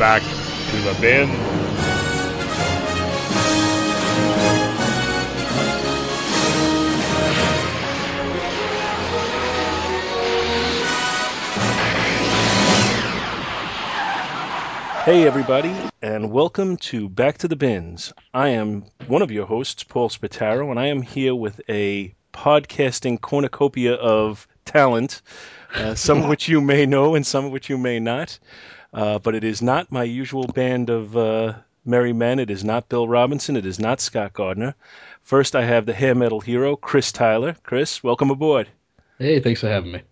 back to the bin. Hey everybody, and welcome to Back to the Bins. I am one of your hosts, Paul Spataro, and I am here with a podcasting cornucopia of talent, some of which you may know and some of which you may not. But it is not my usual band of merry men. It is not Bill Robinson. It is not Scott Gardner. First, I have the hair metal hero, Chris Tyler. Chris, welcome aboard. Hey, thanks for having me.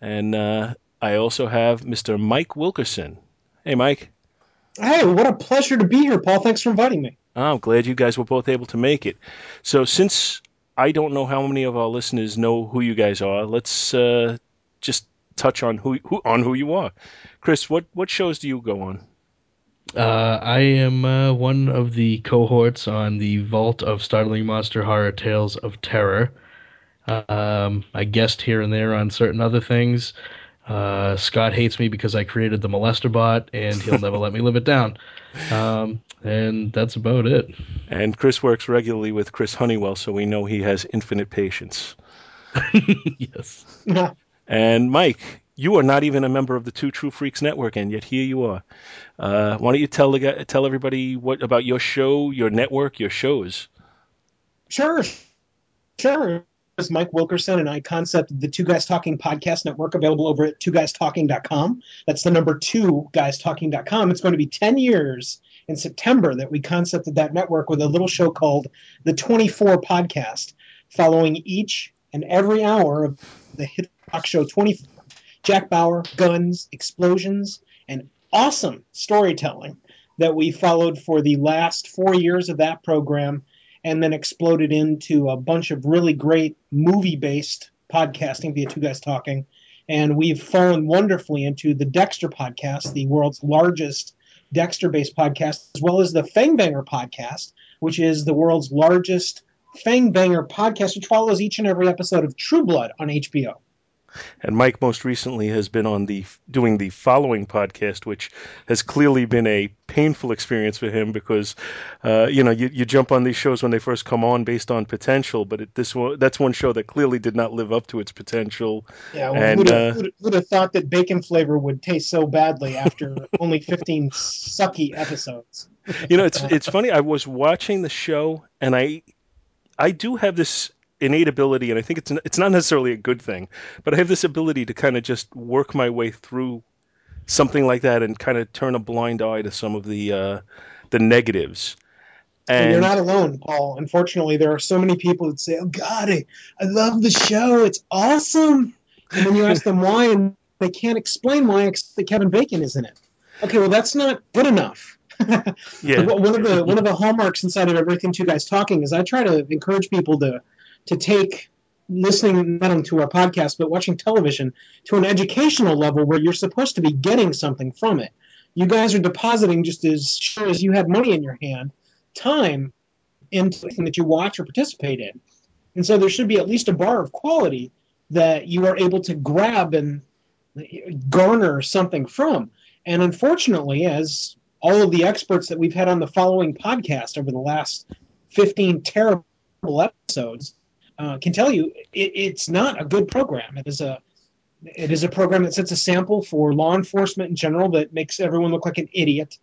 And I also have Mr. Mike Wilkerson. Hey, Mike. Hey, what a pleasure to be here, Paul. Thanks for inviting me. I'm glad you guys were both able to make it. So since I don't know how many of our listeners know who you guys are, let's just touch on who you are. Chris, what shows do you go on? I am one of the cohorts on the Vault of Startling Monster Horror Tales of Terror. I guest here and there on certain other things. Scott hates me because I created the molester bot, and he'll never let me live it down. And that's about it. And Chris works regularly with Chris Honeywell, so we know he has infinite patience. Yes. And Mike, you are not even a member of the Two True Freaks Network, and yet here you are. Why don't you tell everybody about your show, your network, your shows? Sure. Is Mike Wilkerson, and I concepted the Two Guys Talking podcast network, available over at twoguystalking.com. That's the number 2guystalking.com. It's going to be 10 years in September that we concepted that network with a little show called The 24 Podcast, following each and every hour of the hit talk show 24. Jack Bauer, guns, explosions, and awesome storytelling that we followed for the last 4 years of that program, and then exploded into a bunch of really great movie-based podcasting via Two Guys Talking. And we've fallen wonderfully into the Dexter podcast, the world's largest Dexter-based podcast, as well as the Fangbanger podcast, which is the world's largest Fangbanger podcast, which follows each and every episode of True Blood on HBO. And Mike most recently has been on doing the Following podcast, which has clearly been a painful experience for him because, you jump on these shows when they first come on based on potential, but that's one show that clearly did not live up to its potential. Yeah, well, and who'd have thought that bacon flavor would taste so badly after only 15 sucky episodes? It's funny. I was watching the show, and I do have this innate ability, and I think it's not necessarily a good thing, but I have this ability to kind of just work my way through something like that and kind of turn a blind eye to some of the negatives. And you're not alone, Paul. Unfortunately, there are so many people that say, "Oh God, I love the show. It's awesome," and then you ask them why, and they can't explain why except that Kevin Bacon is in it. Okay, well that's not good enough. Yeah. One of the hallmarks inside of everything Two Guys Talking is I try to encourage people to take listening not only to our podcast, but watching television to an educational level where you're supposed to be getting something from it. You guys are depositing, just as sure as you had money in your hand, time into anything that you watch or participate in. And so there should be at least a bar of quality that you are able to grab and garner something from. And unfortunately, as all of the experts that we've had on the Following podcast over the last 15 terrible episodes, can tell you it's not a good program. It is a program that sets a sample for law enforcement in general that makes everyone look like an idiot.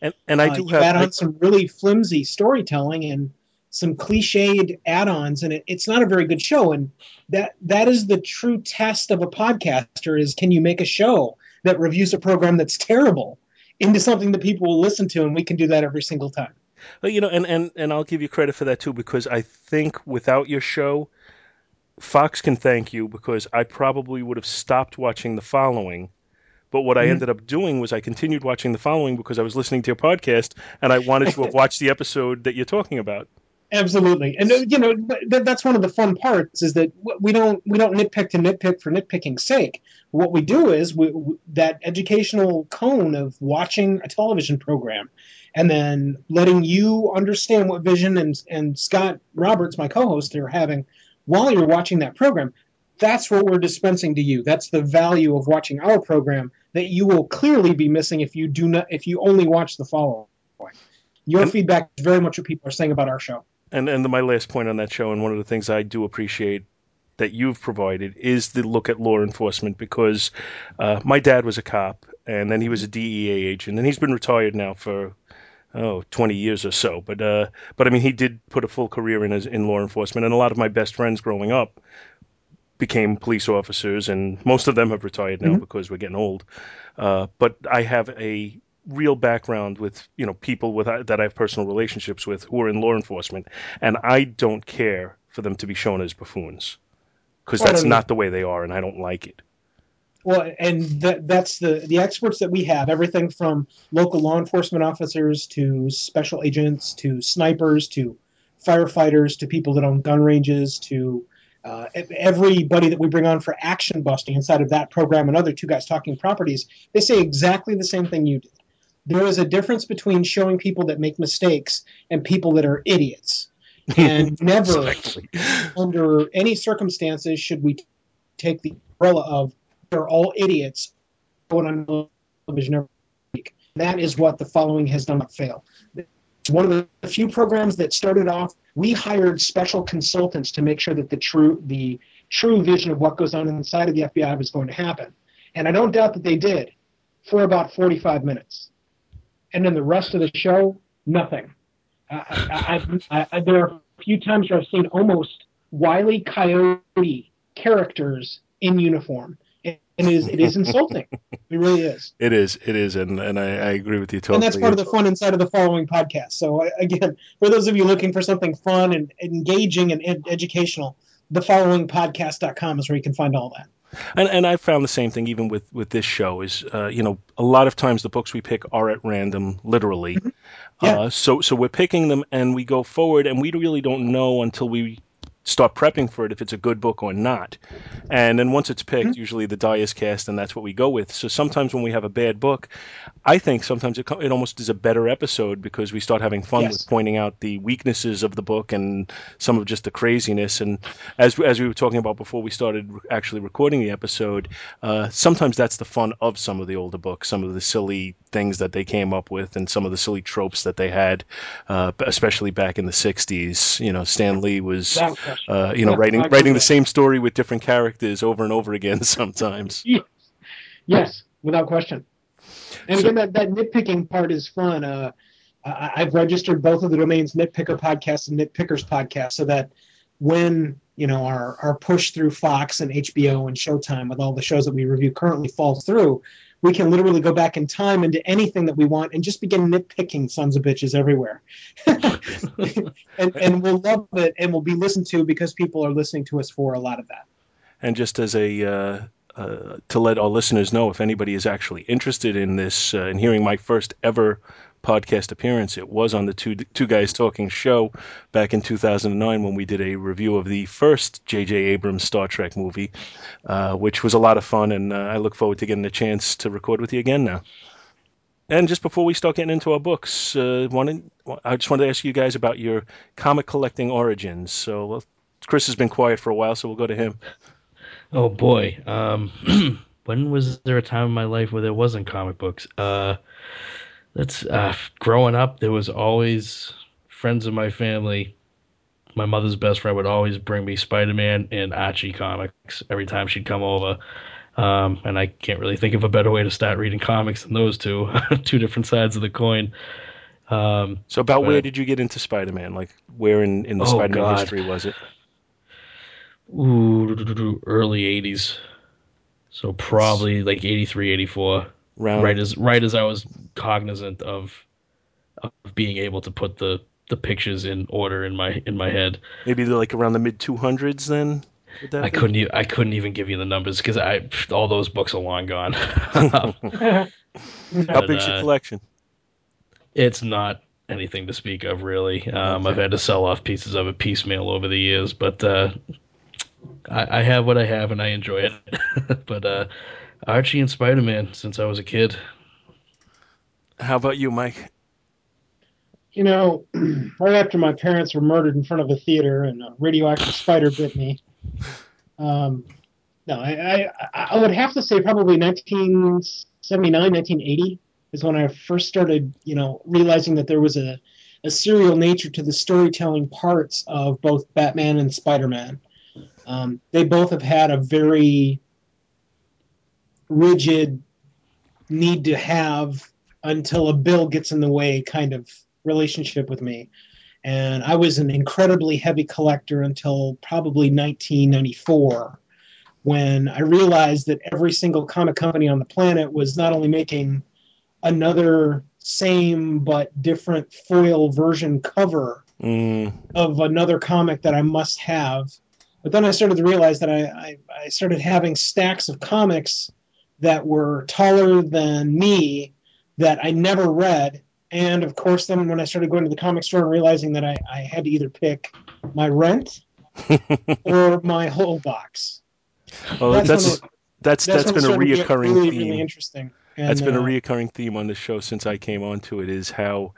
And I do have add on some really flimsy storytelling and some cliched add-ons, and it's not a very good show. And that is the true test of a podcaster: is can you make a show that reviews a program that's terrible into something that people will listen to? And we can do that every single time. Well, and I'll give you credit for that, too, because I think without your show, Fox can thank you, because I probably would have stopped watching The Following. But what I ended up doing was I continued watching The Following because I was listening to your podcast and I wanted to have watched the episode that you're talking about. Absolutely. And, that's one of the fun parts is that we don't nitpick to nitpick for nitpicking's sake. What we do is that educational cone of watching a television program and then letting you understand what vision and Scott Roberts, my co-host, are having while you're watching that program. That's what we're dispensing to you. That's the value of watching our program that you will clearly be missing if you do not, if you only watch The Following. Your feedback is very much what people are saying about our show. And my last point on that show, and one of the things I do appreciate that you've provided, is the look at law enforcement, because my dad was a cop, and then he was a DEA agent, and he's been retired now for 20 years or so. But I mean, he did put a full career in law enforcement, and a lot of my best friends growing up became police officers, and most of them have retired now because we're getting old. But I have a real background with, you know, people with that I have personal relationships with who are in law enforcement, and I don't care for them to be shown as buffoons, because that's not the way they are, and I don't like it. Well, and that's the experts that we have, everything from local law enforcement officers to special agents to snipers to firefighters to people that own gun ranges to everybody that we bring on for action busting inside of that program and other Two Guys Talking properties. They say exactly the same thing you did. There is a difference between showing people that make mistakes and people that are idiots. And never, under any circumstances, should we take the umbrella of they're all idiots going on television every week. That is what The Following has done not fail. It's one of the few programs that started off, we hired special consultants to make sure that the true vision of what goes on inside of the FBI was going to happen. And I don't doubt that they did for about 45 minutes. And then the rest of the show, nothing. I there are a few times where I've seen almost Wile E. Coyote characters in uniform. And it is insulting. It really is. It is. And I agree with you totally. And that's part of the fun inside of The Following podcast. So, again, for those of you looking for something fun and engaging and educational, thefollowingpodcast.com is where you can find all that. And I found the same thing even with this show is, you know, a lot of times the books we pick are at random, literally. Yeah. So we're picking them and we go forward and we really don't know until we start prepping for it if it's a good book or not. And then once it's picked, usually the die is cast and that's what we go with. So sometimes when we have a bad book, I think sometimes it almost is a better episode because we start having fun with pointing out the weaknesses of the book and some of just the craziness. And as we were talking about before we started actually recording the episode, sometimes that's the fun of some of the older books, some of the silly things that they came up with and some of the silly tropes that they had, especially back in the 60s. You know, Stan Lee was... writing the same story with different characters over and over again sometimes. Yes, without question. And so, again, that nitpicking part is fun. I've registered both of the domains, Nitpicker Podcast and Nitpickers Podcast, so that when, you know, our push through Fox and HBO and Showtime with all the shows that we review currently falls through, we can literally go back in time into anything that we want and just begin nitpicking sons of bitches everywhere. and we'll love it and we'll be listened to because people are listening to us for a lot of that. And just as to let our listeners know, if anybody is actually interested in this and hearing my first ever podcast appearance, it was on the Two Guys Talking show back in 2009 when we did a review of the first J.J. Abrams Star Trek movie, which was a lot of fun, and I look forward to getting a chance to record with you again now. And just before we start getting into our books, I just wanted to ask you guys about your comic collecting origins. So Chris has been quiet for a while, so we'll go to him. Oh, boy. When was there a time in my life where there wasn't comic books? Growing up, there was always friends of my family. My mother's best friend would always bring me Spider-Man and Archie comics every time she'd come over. And I can't really think of a better way to start reading comics than those two, two different sides of the coin. Where did you get into Spider-Man? Like, where in the Spider-Man history was it? Ooh, early 80s. So probably like 83, 84. Right as I was cognizant of being able to put the pictures in order in my head. Maybe they're like around the mid 200s then. I couldn't even give you the numbers because all those books are long gone. How big's your collection? It's not anything to speak of really. I've had to sell off pieces of it piecemeal over the years, but I have what I have and I enjoy it. But Archie and Spider-Man since I was a kid. How about you, Mike? You know, right after my parents were murdered in front of a theater and a radioactive spider bit me, No, I would have to say probably 1979, 1980 is when I first started, you know, realizing that there was a serial nature to the storytelling parts of both Batman and Spider-Man. They both have had a very rigid need to have until a bill gets in the way kind of relationship with me. And I was an incredibly heavy collector until probably 1994, when I realized that every single comic company on the planet was not only making another same but different foil version cover of another comic that I must have. But then I started to realize that I started having stacks of comics that were taller than me that I never read. And, of course, then when I started going to the comic store and realizing that I had to either pick my rent or my whole box. Well, that's been a reoccurring really, theme. Really interesting. And, that's been a reoccurring theme on the show since I came onto it, is how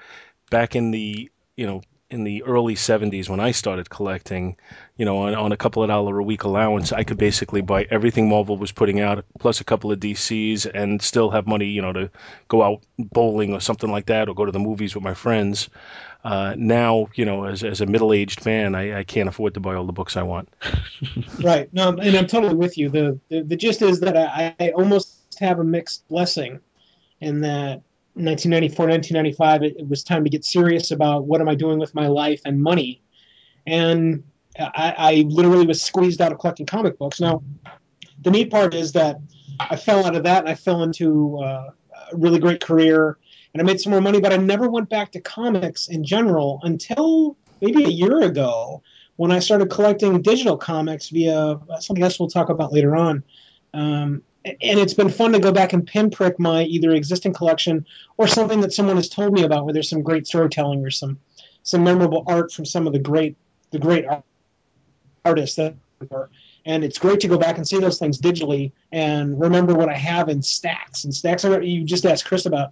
back in the, you know, in the early 70s when I started collecting, you know, on a couple of dollar a week allowance, I could basically buy everything Marvel was putting out plus a couple of DCs and still have money, you know, to go out bowling or something like that, or go to the movies with my friends. Now, you know, as a middle-aged man, I can't afford to buy all the books I want. Right. No, and I'm totally with you. The gist is that I almost have a mixed blessing in that 1994, 1995, it was time to get serious about what am I doing with my life and money. And I literally was squeezed out of collecting comic books. Now, the neat part is that I fell out of that and I fell into a really great career and I made some more money, but I never went back to comics in general until maybe a year ago when I started collecting digital comics via something else we'll talk about later on. And it's been fun to go back and pinprick my either existing collection or something that someone has told me about where there's some great storytelling or some memorable art from some of the great artists. And it's great to go back and see those things digitally and remember what I have in stacks. And stacks, you just asked Chris about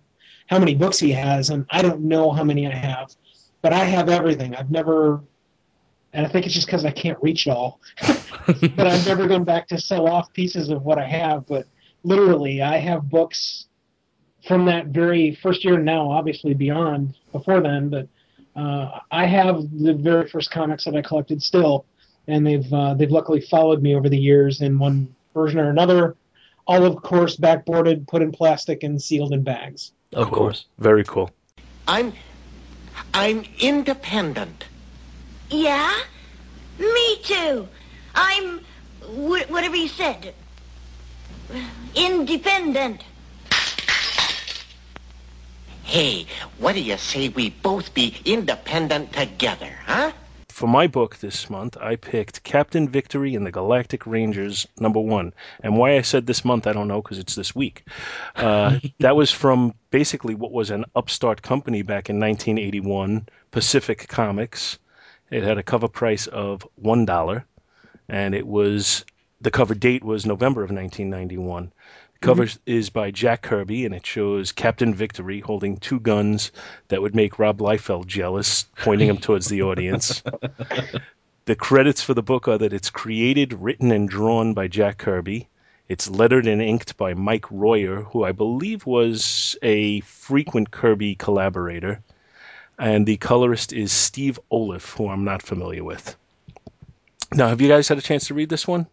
how many books he has, and I don't know how many I have. But I have everything. I've never... And I think it's just because I can't reach it all. But I've never gone back to sell off pieces of what I have. But literally, I have books from that very first year now, obviously beyond before then. But I have the very first comics that I collected still. And they've luckily followed me over the years in one version or another. All, of course, backboarded, put in plastic, and sealed in bags. Of course. Very cool. I'm independent. Yeah? Me too. I'm... whatever you said. Independent. Hey, what do you say we both be independent together, huh? For my book this month, I picked Captain Victory and the Galactic Rangers, #1. And why I said this month, I don't know, because it's this week. That was from basically what was an upstart company back in 1981, Pacific Comics. It had a cover price of $1, and it was the cover date was November of 1991. The cover is by Jack Kirby, and it shows Captain Victory holding two guns that would make Rob Liefeld jealous, pointing him towards the audience. The credits for the book are that it's created, written, and drawn by Jack Kirby. It's lettered and inked by Mike Royer, who I believe was a frequent Kirby collaborator. And the colorist is Steve Olaf, who I'm not familiar with. Now, have you guys had a chance to read this one?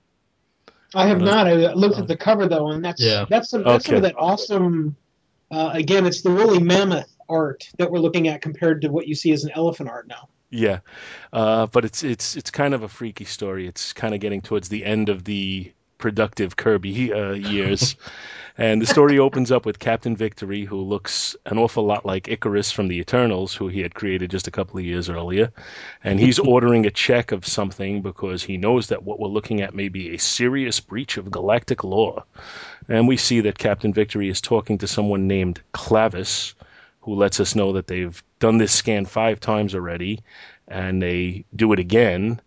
I have not. I looked at the cover, though, and that's some of that awesome... again, it's the woolly mammoth art that we're looking at compared to what you see as an elephant art now. Yeah, but it's kind of a freaky story. It's kind of getting towards the end of the productive Kirby years. And the story opens up with Captain Victory, who looks an awful lot like Icarus from the Eternals, who he had created just a couple of years earlier. And he's ordering a check of something because he knows that what we're looking at may be a serious breach of galactic law. And we see that Captain Victory is talking to someone named Clavis, who lets us know that they've done this scan 5 times already, and they do it again,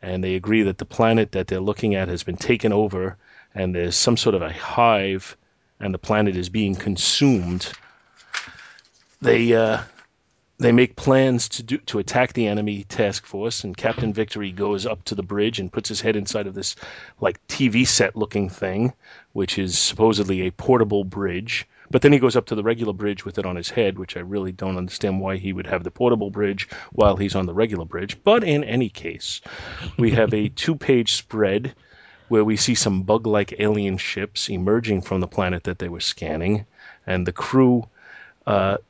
and they agree that the planet that they're looking at has been taken over, and there's some sort of a hive, and the planet is being consumed. They They make plans to attack the enemy task force, and Captain Victory goes up to the bridge and puts his head inside of this like TV set looking thing, which is supposedly a portable bridge. But then he goes up to the regular bridge with it on his head, which I really don't understand why he would have the portable bridge while he's on the regular bridge. But in any case, we have a 2-page spread where we see some bug-like alien ships emerging from the planet that they were scanning. And the crew... The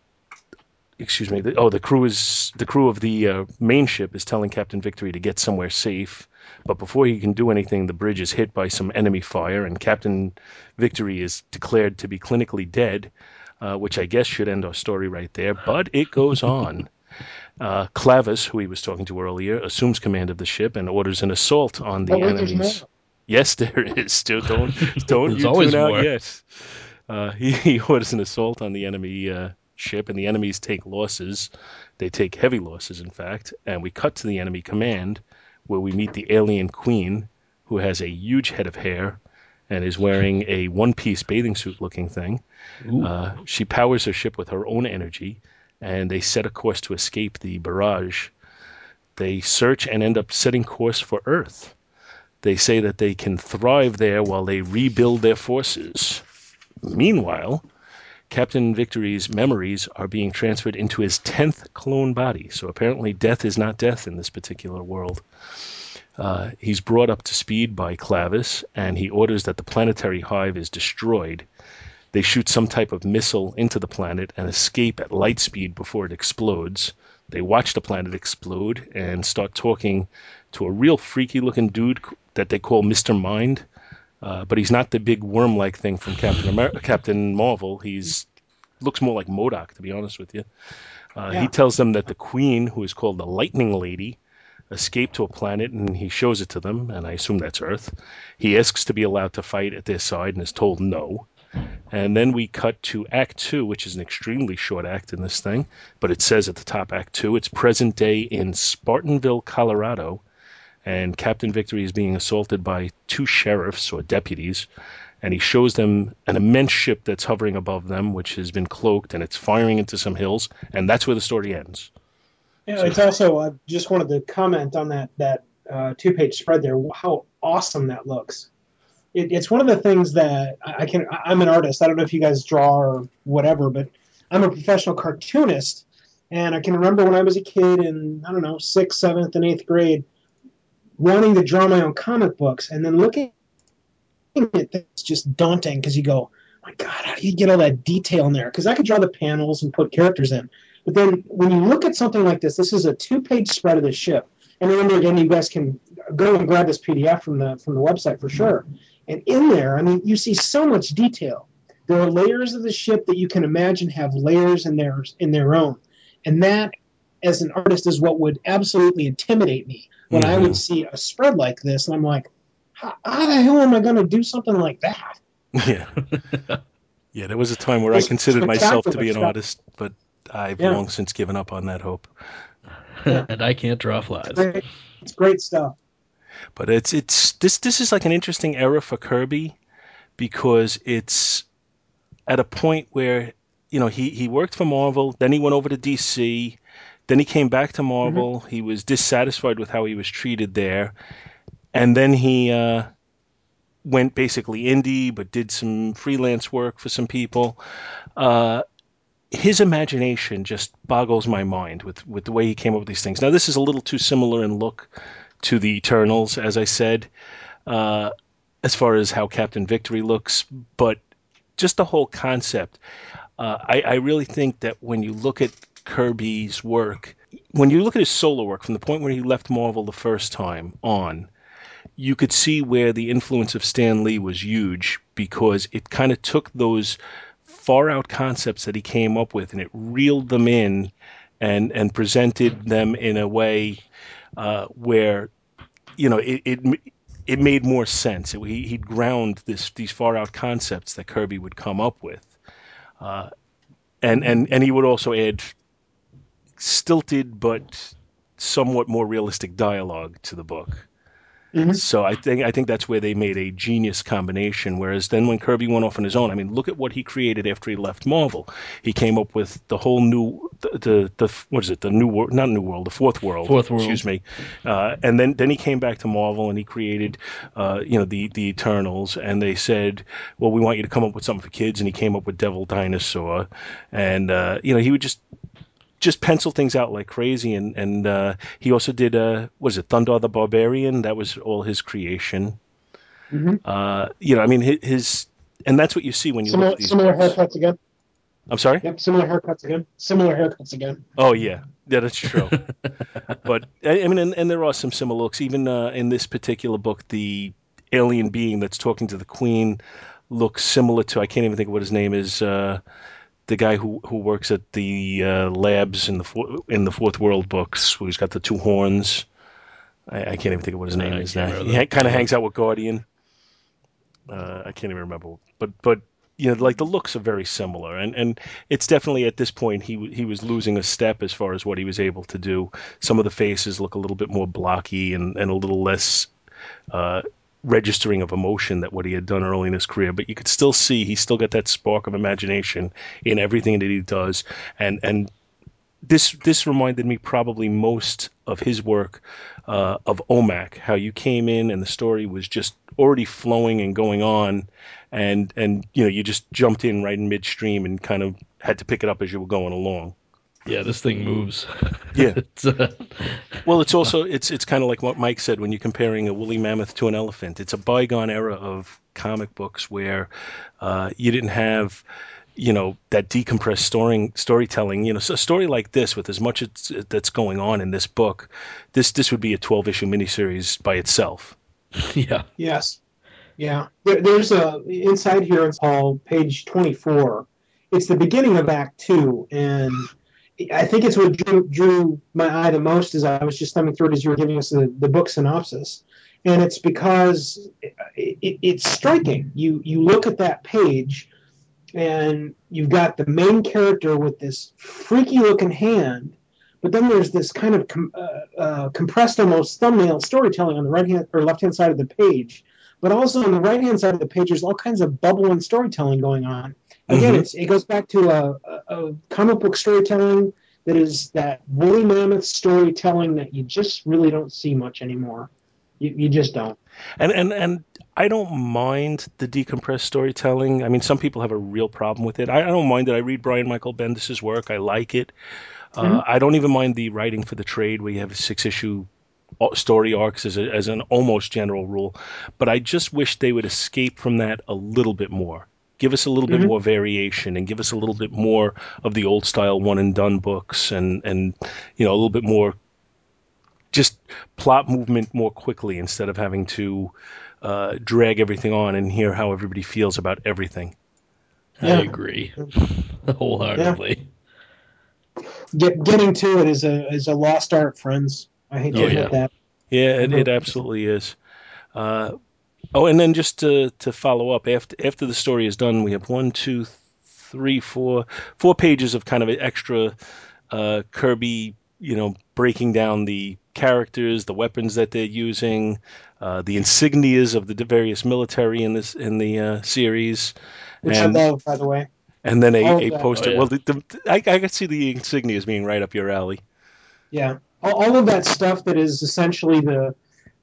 crew of the main ship is telling Captain Victory to get somewhere safe, but before he can do anything, the bridge is hit by some enemy fire, and Captain Victory is declared to be clinically dead, which I guess should end our story right there, but it goes on. Clavis, who he was talking to earlier, assumes command of the ship and orders an assault on the enemies. Yes, there is. Still, don't you tune out yet. He orders an assault on the enemy ship, and the enemies take losses. They take heavy losses, in fact, and we cut to the enemy command where we meet the alien queen, who has a huge head of hair and is wearing a one-piece bathing suit looking thing. She powers her ship with her own energy, and they set a course to escape the barrage. They search and end up setting course for Earth. They say that they can thrive there while they rebuild their forces. Meanwhile, Captain Victory's memories are being transferred into his 10th clone body. So apparently death is not death in this particular world. He's brought up to speed by Clavis, and he orders that the planetary hive is destroyed. They shoot some type of missile into the planet and escape at light speed before it explodes. They watch the planet explode and start talking to a real freaky-looking dude that they call Mr. Mind. But he's not the big worm-like thing from Captain Marvel. He's looks more like MODOK, to be honest with you. He tells them that the Queen, who is called the Lightning Lady, escaped to a planet, and he shows it to them, and I assume that's Earth. He asks to be allowed to fight at their side and is told no. And then we cut to Act 2, which is an extremely short act in this thing, but it says at the top, Act 2, it's present day in Spartanville, Colorado, and Captain Victory is being assaulted by two sheriffs or deputies, and he shows them an immense ship that's hovering above them, which has been cloaked, and it's firing into some hills, and that's where the story ends. Yeah, so, it's also, I just wanted to comment on that 2-page spread there, how awesome that looks. It's one of the things that I'm an artist. I don't know if you guys draw or whatever, but I'm a professional cartoonist, and I can remember when I was a kid in, 6th, 7th, and 8th grade, wanting to draw my own comic books, and then looking at it's just daunting because you go, my God, how do you get all that detail in there? Because I could draw the panels and put characters in. But then when you look at something like this is a 2-page spread of the ship. And remember, again, you guys can go and grab this PDF from the website for sure. And in there, you see so much detail. There are layers of the ship that you can imagine have layers in their own. And that, as an artist, is what would absolutely intimidate me when I would see a spread like this, and I'm like, how the hell am I going to do something like that? Yeah. Yeah, there was a time where I considered myself to be an artist, but I've long since given up on that hope. And I can't draw flies. It's great stuff. But this is like an interesting era for Kirby, because it's at a point where, he worked for Marvel, then he went over to DC. Then he came back to Marvel. Mm-hmm. He was dissatisfied with how he was treated there. And then he went basically indie, but did some freelance work for some people. His imagination just boggles my mind with the way he came up with these things. Now, this is a little too similar in look to the Eternals, as I said, as far as how Captain Victory looks. But just the whole concept. I really think that when you look at Kirby's work, when you look at his solo work from the point where he left Marvel the first time on, you could see where the influence of Stan Lee was huge, because it kind of took those far out concepts that he came up with and it reeled them in and presented them in a way where it made more sense. He'd ground these far out concepts that Kirby would come up with, and he would also add stilted but somewhat more realistic dialogue to the book. Mm-hmm. So I think that's where they made a genius combination. Whereas then when Kirby went off on his own, I mean, look at what he created after he left Marvel. He came up with the whole new, the Fourth World. Fourth World. Excuse me. And then he came back to Marvel and he created, the Eternals. And they said, well, we want you to come up with something for kids. And he came up with Devil Dinosaur. And, he would just pencil things out like crazy, and he also did Thundar the Barbarian. That was all his creation. Mm-hmm. His and that's what you see when you look at these similar books. Haircuts again. I'm sorry. Yep, similar haircuts again. Oh yeah, that's true. But I mean, and there are some similar looks. Even in this particular book, the alien being that's talking to the Queen looks similar to, I can't even think of what his name is. The guy who works at the labs in the Fourth World books, who's got the two horns. I can't even think of what his name is now. He kind of hangs out with Guardian. I can't even remember. But the looks are very similar, and it's definitely at this point he was losing a step as far as what he was able to do. Some of the faces look a little bit more blocky and a little less registering of emotion that what he had done early in his career, but you could still see he's still got that spark of imagination in everything that he does. And this reminded me probably most of his work of OMAC, how you came in and the story was just already flowing and going on, and you just jumped in right in midstream and kind of had to pick it up as you were going along. Yeah, this thing moves. Yeah. Well, it's also it's kind of like what Mike said when you're comparing a woolly mammoth to an elephant. It's a bygone era of comic books where you didn't have that decompressed storytelling. So a story like this with as much that's going on in this book, this would be a 12-issue miniseries by itself. Yeah. Yes. Yeah. There's a inside here. It's called page 24. It's the beginning of Act 2 and. I think it's what drew my eye the most as I was just thumbing through it as you were giving us the book synopsis. And it's because it's striking. You look at that page and you've got the main character with this freaky looking hand, but then there's this kind of compressed almost thumbnail storytelling on the right hand or left hand side of the page. But also on the right hand side of the page, there's all kinds of bubbling storytelling going on. Again, mm-hmm. It goes back to a comic book storytelling that is that woolly mammoth storytelling that you just really don't see much anymore. You just don't. And I don't mind the decompressed storytelling. I mean, some people have a real problem with it. I don't mind it. I read Brian Michael Bendis' work. I like it. Mm-hmm. I don't even mind the writing for the trade where you have a 6-issue story arcs as an almost general rule. But I just wish they would escape from that a little bit more. Give us a little bit mm-hmm. more variation and give us a little bit more of the old style one and done books and a little bit more just plot movement more quickly instead of having to drag everything on and hear how everybody feels about everything. Yeah. I agree wholeheartedly. Yeah. Getting to it is a lost art, friends. I hate to admit that. Yeah, it absolutely is. And then just to follow up, after the story is done, we have 4 pages of kind of an extra Kirby, breaking down the characters, the weapons that they're using, the insignias of the various military in the series. Which I love, by the way. And then a poster. Oh, yeah. Well, I could see the insignias being right up your alley. Yeah. All of that stuff that is essentially the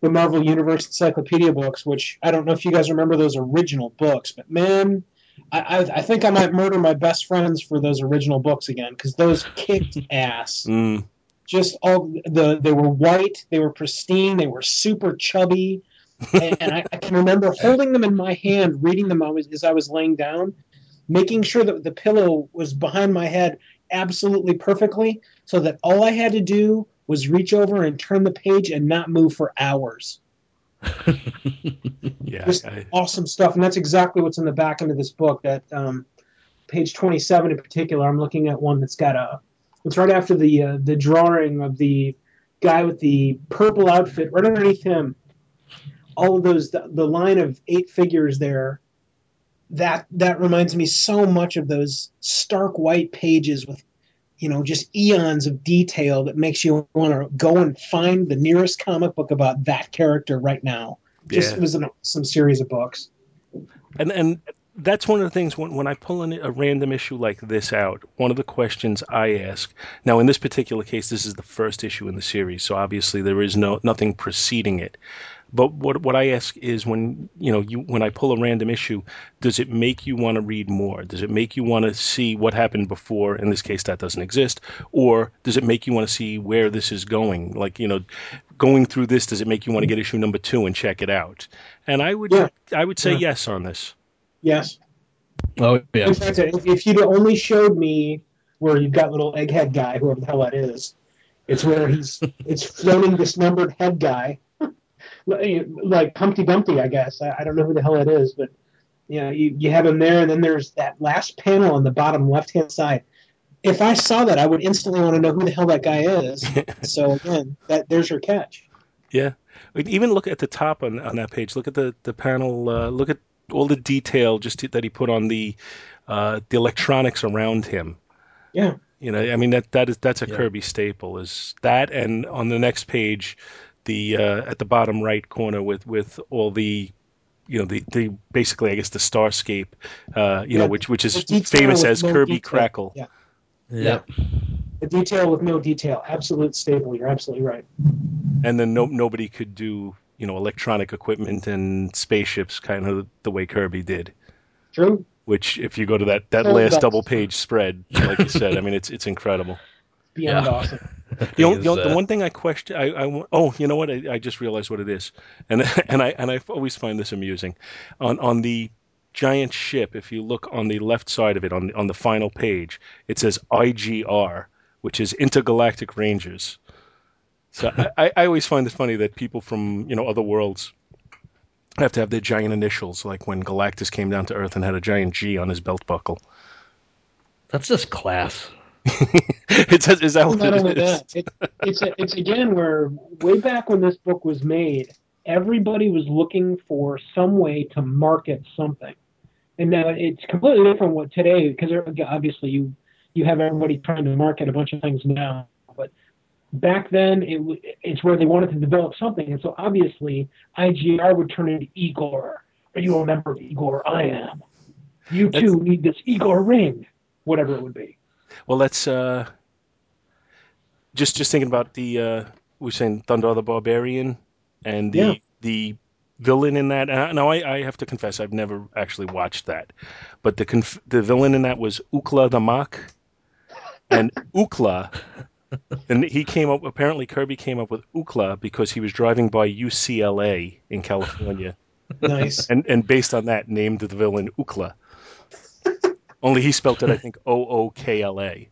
Marvel Universe Encyclopedia books, which I don't know if you guys remember those original books, but man, I think I might murder my best friends for those original books again, because those kicked ass. Mm. Just they were white, they were pristine, they were super chubby, and I can remember holding them in my hand, reading them as I was laying down, making sure that the pillow was behind my head absolutely perfectly, so that all I had to do was reach over and turn the page and not move for hours. Yeah, just awesome stuff, and that's exactly what's in the back end of this book. That page 27 in particular, I'm looking at one that's got it's right after the drawing of the guy with the purple outfit. Right underneath him, all of those the line of 8 figures there. That reminds me so much of those stark white pages with you know, just eons of detail that makes you want to go and find the nearest comic book about that character right now. Just was an awesome series of books. And that's one of the things when I pull a random issue like this out, one of the questions I ask, now in this particular case, this is the first issue in the series, so obviously there is nothing preceding it. But what I ask is when I pull a random issue, does it make you want to read more? Does it make you want to see what happened before? In this case, that doesn't exist. Or does it make you want to see where this is going? Like, you know, going through this, does it make you want to get issue number 2 and check it out? And I would say yes on this. Yes. Oh, yeah. In fact, if you'd only showed me where you've got little egghead guy, whoever the hell that is, it's where it's floating dismembered head guy. Like Humpty Dumpty, I guess. I don't know who the hell it is, but you know, you have him there, and then there's that last panel on the bottom left-hand side. If I saw that, I would instantly want to know who the hell that guy is. So, again, there's your catch. Yeah. Even look at the top on that page. Look at the panel. Look at all the detail that he put on the electronics around him. Yeah. You know, I mean, that's a Kirby staple, is that, and on the next page, at the bottom right corner with all the, you know, the basically, I guess, the Starscape, you know, which is famous as Kirby Crackle. Yeah. The detail with no detail. Absolute staple. You're absolutely right. And then nobody could do, you know, electronic equipment and spaceships kind of the way Kirby did. True. Which, if you go to that last double-page spread, like you said, I mean, it's incredible. Beyond awesome. The one thing I question, you know what? I just realized what it is, and I always find this amusing. On the giant ship, if you look on the left side of it, on the final page, it says IGR, which is Intergalactic Rangers. So I always find it funny that people from, you know, other worlds have to have their giant initials, like when Galactus came down to Earth and had a giant G on his belt buckle. That's just class. It's again where way back when this book was made, everybody was looking for some way to market something, and now it's completely different what today, because obviously you have everybody trying to market a bunch of things now, but back then it's where they wanted to develop something, and so obviously IGR would turn into Igor. Are you a member of Igor? I am. You too need this Igor ring, whatever it would be. Well, let's just thinking about the we were saying Thunder the Barbarian and the villain in that. Now I have to confess I've never actually watched that, but the villain in that was Ukla the Mock, and Ukla, and he came up apparently Kirby came up with Ukla because he was driving by UCLA in California. Nice. And based on that, named the villain Ukla. Only he spelled it, I think, Ookla.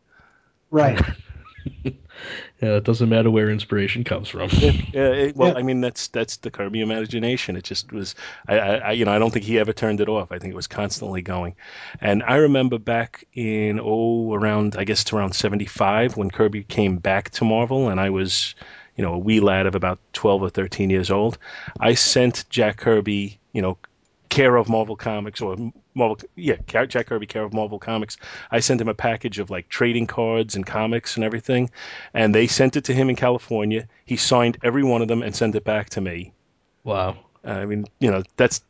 Right. It doesn't matter where inspiration comes from. I mean, that's the Kirby imagination. It just was, I don't think he ever turned it off. I think it was constantly going. And I remember back in, around 75, when Kirby came back to Marvel, and I was, you know, a wee lad of about 12 or 13 years old, I sent Jack Kirby, you know, Care of Marvel Comics, or Jack Kirby, Care of Marvel Comics. I sent him a package of like trading cards and comics and everything, and they sent it to him in California. He signed every one of them and sent it back to me. Wow. I mean, you know, that's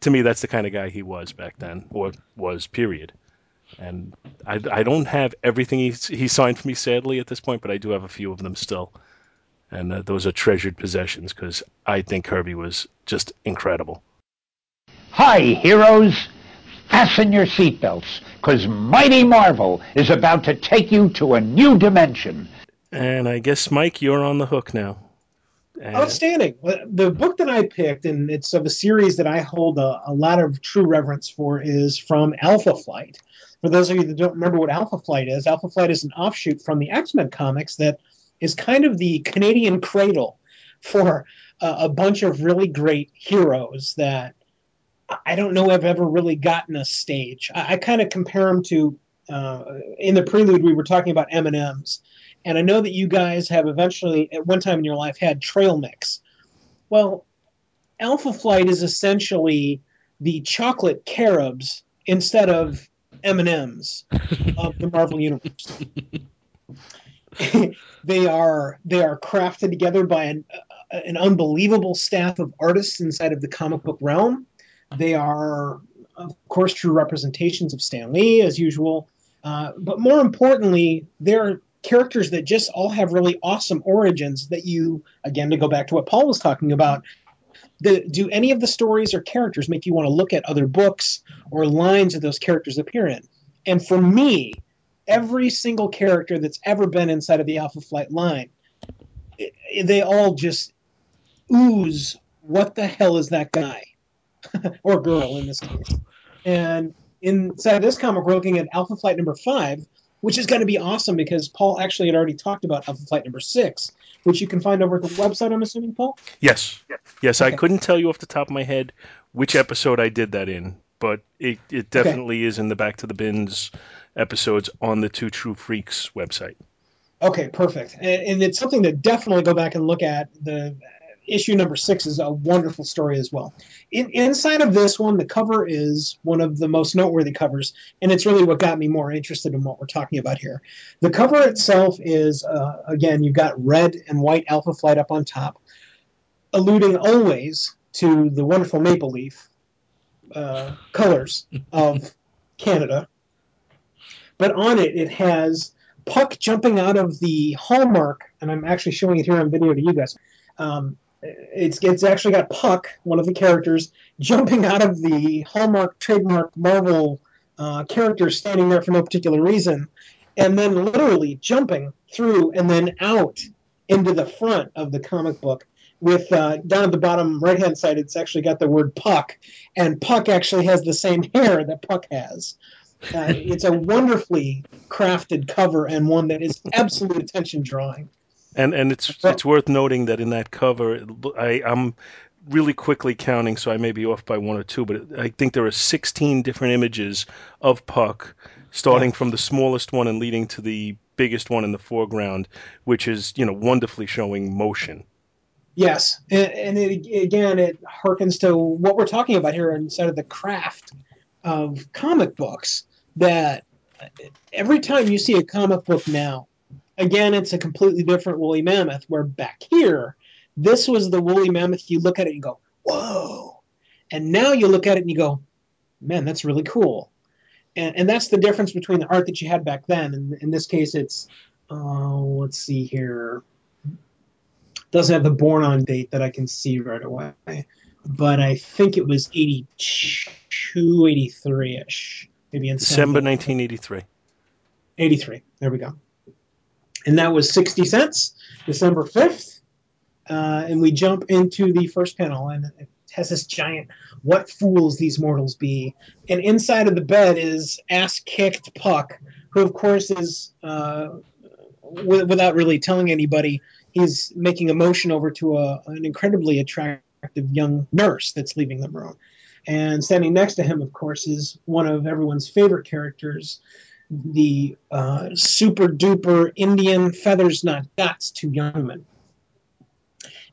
the kind of guy he was back then, or was, period. And I don't have everything he signed for me, sadly, at this point, but I do have a few of them still. And those are treasured possessions, because I think Kirby was just incredible. Hi, heroes. Fasten your seatbelts, because Mighty Marvel is about to take you to a new dimension. And I guess, Mike, you're on the hook now. Outstanding. The book that I picked, and it's of a series that I hold a lot of true reverence for, is from Alpha Flight. For those of you that don't remember what Alpha Flight is an offshoot from the X-Men comics that is kind of the Canadian cradle for a bunch of really great heroes that I don't know I've ever really gotten a stage. I kind of compare them to, in the prelude, we were talking about M&Ms. And I know that you guys have eventually, at one time in your life, had trail mix. Well, Alpha Flight is essentially the chocolate Carobs instead of M&Ms of the Marvel Universe. They are crafted together by an unbelievable staff of artists inside of the comic book realm. They are, of course, true representations of Stan Lee, as usual. But more importantly, they're characters that just all have really awesome origins that you, again, to go back to what Paul was talking about, do any of the stories or characters make you want to look at other books or lines that those characters appear in? And for me, every single character that's ever been inside of the Alpha Flight line, they all just ooze, what the hell is that guy? Or girl in this case. And inside this comic, we're looking at Alpha Flight number 5, which is going to be awesome because Paul actually had already talked about Alpha Flight number 6, which you can find over at the website, I'm assuming, Paul? Yes. Yes, okay. I couldn't tell you off the top of my head which episode I did that in, but it definitely is in the Back to the Bins episodes on the Two True Freaks website. Okay, perfect. And it's something to definitely go back and look at. The issue number 6 is a wonderful story as well. Inside of this one, the cover is one of the most noteworthy covers, and it's really what got me more interested in what we're talking about here. The cover itself is, again, you've got red and white Alpha Flight up on top, alluding always to the wonderful maple leaf colors of Canada. But on it, it has Puck jumping out of the hallmark, and I'm actually showing it here on video to you guys. It's actually got Puck, one of the characters, jumping out of the hallmark, trademark Marvel character standing there for no particular reason, and then literally jumping through and then out into the front of the comic book. With down at the bottom right-hand side, it's actually got the word Puck, and Puck actually has the same hair that Puck has. It's a wonderfully crafted cover and one that is absolute attention-drawing. And it's worth noting that in that cover, I'm really quickly counting, so I may be off by one or two, but I think there are 16 different images of Puck, starting from the smallest one and leading to the biggest one in the foreground, which is, wonderfully showing motion. Yes, and it harkens to what we're talking about here inside of the craft of comic books, that every time you see a comic book now, again, it's a completely different woolly mammoth, where back here, this was the woolly mammoth. You look at it and go, whoa. And now you look at it and you go, man, that's really cool. And that's the difference between the art that you had back then. And in this case, it's, let's see here. Doesn't have the born-on date that I can see right away. But I think it was 82, 83-ish. Maybe in December 1983. 83. There we go. And that was 60 cents, December 5th. And we jump into the first panel, and it has this giant, what fools these mortals be. And inside of the bed is ass-kicked Puck, who, of course, is, without really telling anybody, he's making a motion over to an incredibly attractive young nurse that's leaving the room. And standing next to him, of course, is one of everyone's favorite characters, the super-duper Indian feathers, not dots, to Youngman.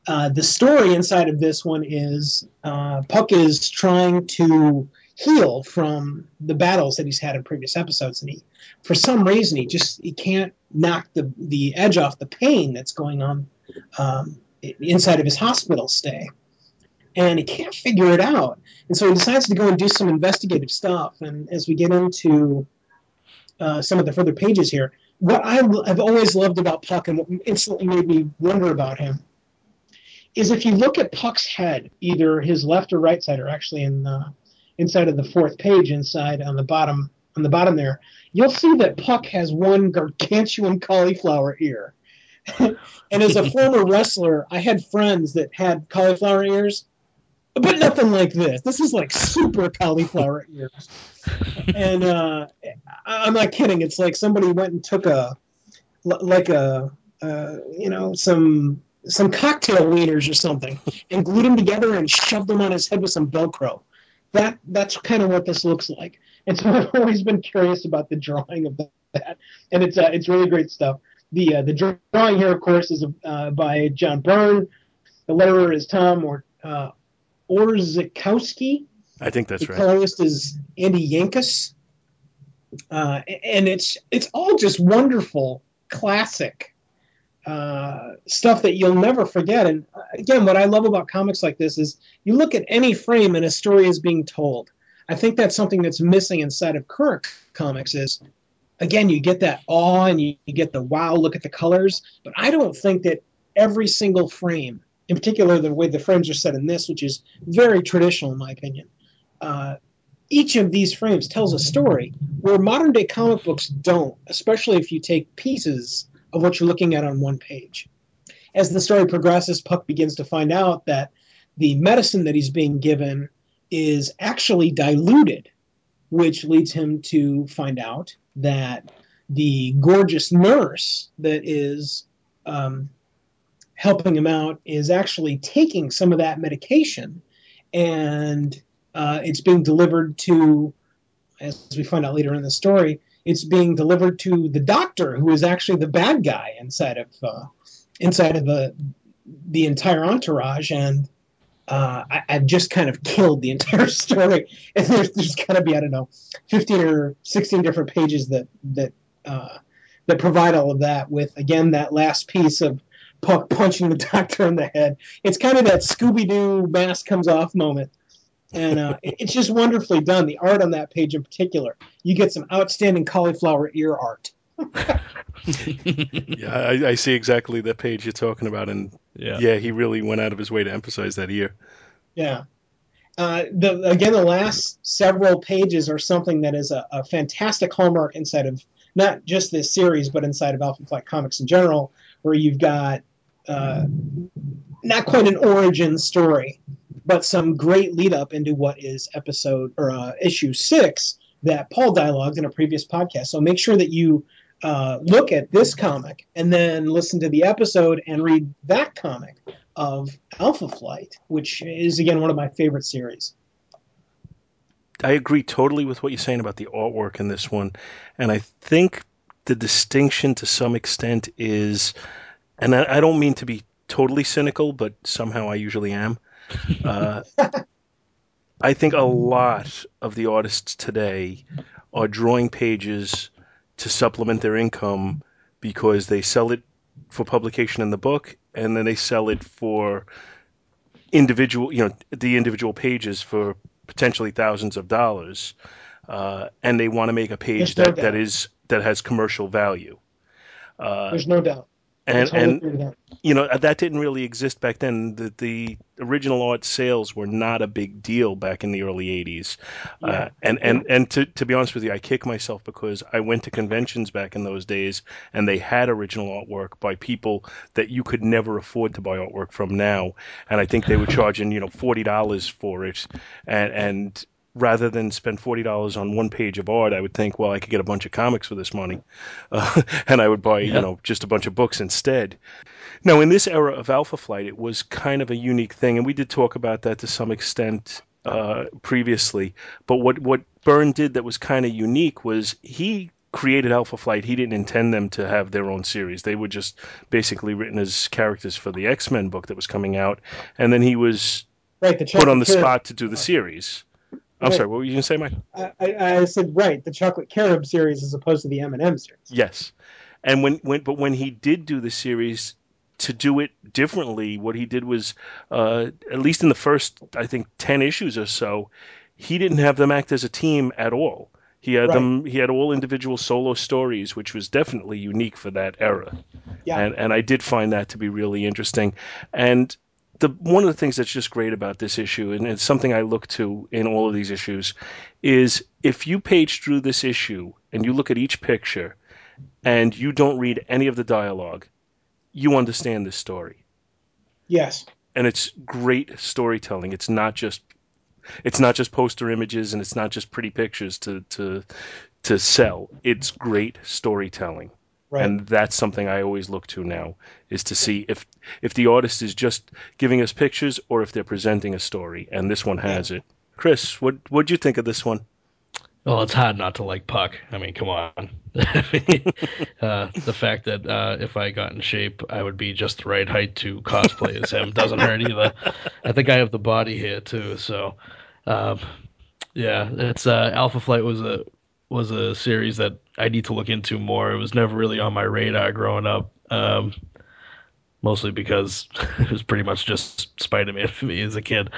The story inside of this one is Puck is trying to heal from the battles that he's had in previous episodes, and he can't knock the edge off the pain that's going on inside of his hospital stay. And he can't figure it out. And so he decides to go and do some investigative stuff. And as we get into some of the further pages here, what I've always loved about Puck and what instantly made me wonder about him is if you look at Puck's head, either his left or right side, or actually in the inside of the fourth page, inside on the bottom there, you'll see that Puck has one gargantuan cauliflower ear. And as a former wrestler, I had friends that had cauliflower ears, but nothing like this. This is like super cauliflower ears. And I'm not kidding. It's like somebody went and took some cocktail wieners or something and glued them together and shoved them on his head with some Velcro. That's kind of what this looks like. And so I've always been curious about the drawing of that. And it's really great stuff. The drawing here, of course, is by John Byrne. The letterer is Tom Orzakowski. I think that's right. The colorist is Andy Yankus. And it's all just wonderful, classic stuff that you'll never forget. And again, what I love about comics like this is you look at any frame and a story is being told. I think that's something that's missing inside of current comics is, again, you get that awe and you get the wow, look at the colors. But I don't think that every single frame, in particular the way the frames are set in this, which is very traditional in my opinion, each of these frames tells a story where modern-day comic books don't, especially if you take pieces of what you're looking at on one page. As the story progresses, Puck begins to find out that the medicine that he's being given is actually diluted, which leads him to find out that the gorgeous nurse that is helping him out is actually taking some of that medication, and it's being delivered to, as we find out later in the story, it's being delivered to the doctor, who is actually the bad guy inside of the entire entourage. And I've just kind of killed the entire story. And there's got to be, I don't know, 15 or 16 different pages that provide all of that, with, again, that last piece of Puck punching the doctor in the head. It's kind of that Scooby-Doo mask comes off moment. And it's just wonderfully done. The art on that page in particular, you get some outstanding cauliflower ear art. Yeah, I see exactly the page you're talking about, and yeah, he really went out of his way to emphasize that ear. Yeah. The last several pages are something that is a fantastic hallmark inside of not just this series, but inside of Alpha Flight comics in general, where you've got not quite an origin story, but some great lead up into what is issue 6 that Paul dialogued in a previous podcast. So make sure that you look at this comic and then listen to the episode and read that comic of Alpha Flight, which is, again, one of my favorite series. I agree totally with what you're saying about the artwork in this one. And I think the distinction to some extent is, and I don't mean to be totally cynical, but somehow I usually am. I think a lot of the artists today are drawing pages to supplement their income because they sell it for publication in the book, and then they sell it for individual pages for potentially thousands of dollars, and they want to make a page that has commercial value. There's no doubt. And you know, that didn't really exist back then. The original art sales were not a big deal back in the early 80s. Yeah. And to be honest with you, I kick myself because I went to conventions back in those days, and they had original artwork by people that you could never afford to buy artwork from now. And I think they were charging, $40 for it. And rather than spend $40 on one page of art, I would think, well, I could get a bunch of comics for this money. And I would buy, just a bunch of books instead. Now, in this era of Alpha Flight, it was kind of a unique thing. And we did talk about that to some extent previously. But what Byrne did that was kind of unique was he created Alpha Flight. He didn't intend them to have their own series. They were just basically written as characters for the X-Men book that was coming out. And then he was put on the spot to do the series. I'm sorry, what were you going to say, Mike? I said, the Chocolate Carob series as opposed to the M&M series. Yes. And when he did do the series, to do it differently, what he did was, at least in the first, I think, 10 issues or so, he didn't have them act as a team at all. He had them. He had all individual solo stories, which was definitely unique for that era. Yeah. And I did find that to be really interesting. And one of the things that's just great about this issue, and it's something I look to in all of these issues, is if you page through this issue and you look at each picture and you don't read any of the dialogue, you understand this story. Yes. And it's great storytelling. It's not just poster images, and it's not just pretty pictures to sell. It's great storytelling. Right. And that's something I always look to now, is to see if the artist is just giving us pictures or if they're presenting a story. And this one has it. Chris, what'd you think of this one? Well, it's hard not to like Puck. I mean, come on. The fact that if I got in shape, I would be just the right height to cosplay as him doesn't hurt either. I think I have the body here, too. So, it's Alpha Flight was a series that I need to look into more. It was never really on my radar growing up. mostly because it was pretty much just Spider-Man for me as a kid.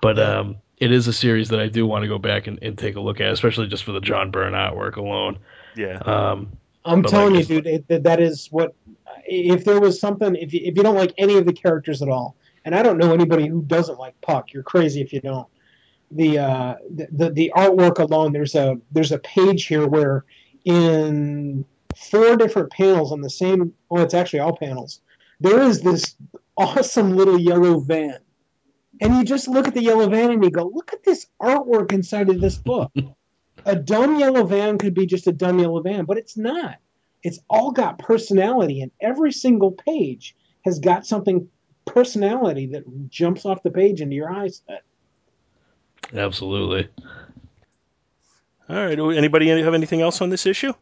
But it is a series that I do want to go back and take a look at, especially just for the John Byrne artwork alone. Yeah. I'm telling you, dude, that is what – if there was something – if you don't like any of the characters at all, and I don't know anybody who doesn't like Puck. You're crazy if you don't. The artwork alone, there's a page here where in four different panels on the same – well, it's actually all panels. There is this awesome little yellow van. And you just look at the yellow van and you go, look at this artwork inside of this book. A dumb yellow van could be just a dumb yellow van, but it's not. It's all got personality, and every single page has got something personality that jumps off the page into your eyes. Absolutely. All right. Anybody have anything else on this issue?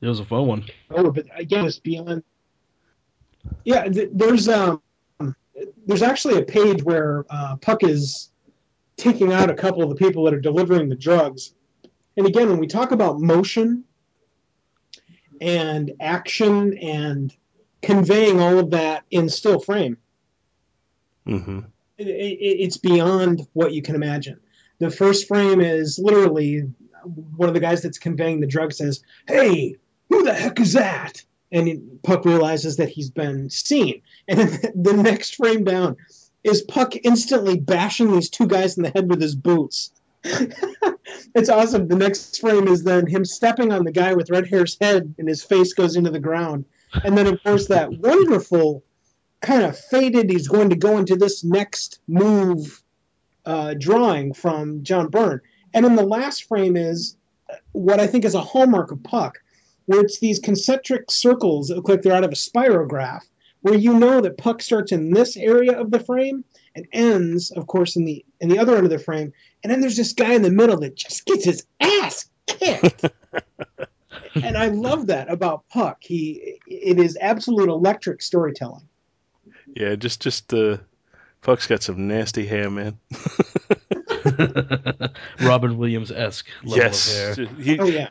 It was a fun one. Oh, but again, it's beyond. Yeah, there's actually a page where Puck is taking out a couple of the people that are delivering the drugs. And again, when we talk about motion and action and conveying all of that in still frame, mm-hmm. it's beyond what you can imagine. The first frame is literally one of the guys that's conveying the drug says, "Hey, who the heck is that?" And Puck realizes that he's been seen. And the next frame down is Puck instantly bashing these two guys in the head with his boots. It's awesome. The next frame is then him stepping on the guy with red hair's head, and his face goes into the ground. And then, of course, that wonderful kind of faded, he's going to go into this next move drawing from John Byrne. And then the last frame is what I think is a hallmark of Puck, where it's these concentric circles that look like they're out of a spirograph, where you know that Puck starts in this area of the frame and ends, of course, in the other end of the frame. And then there's this guy in the middle that just gets his ass kicked. And I love that about Puck. It is absolute electric storytelling. Yeah, just Puck's got some nasty hair, man. Robin Williams-esque level of hair. Oh yeah.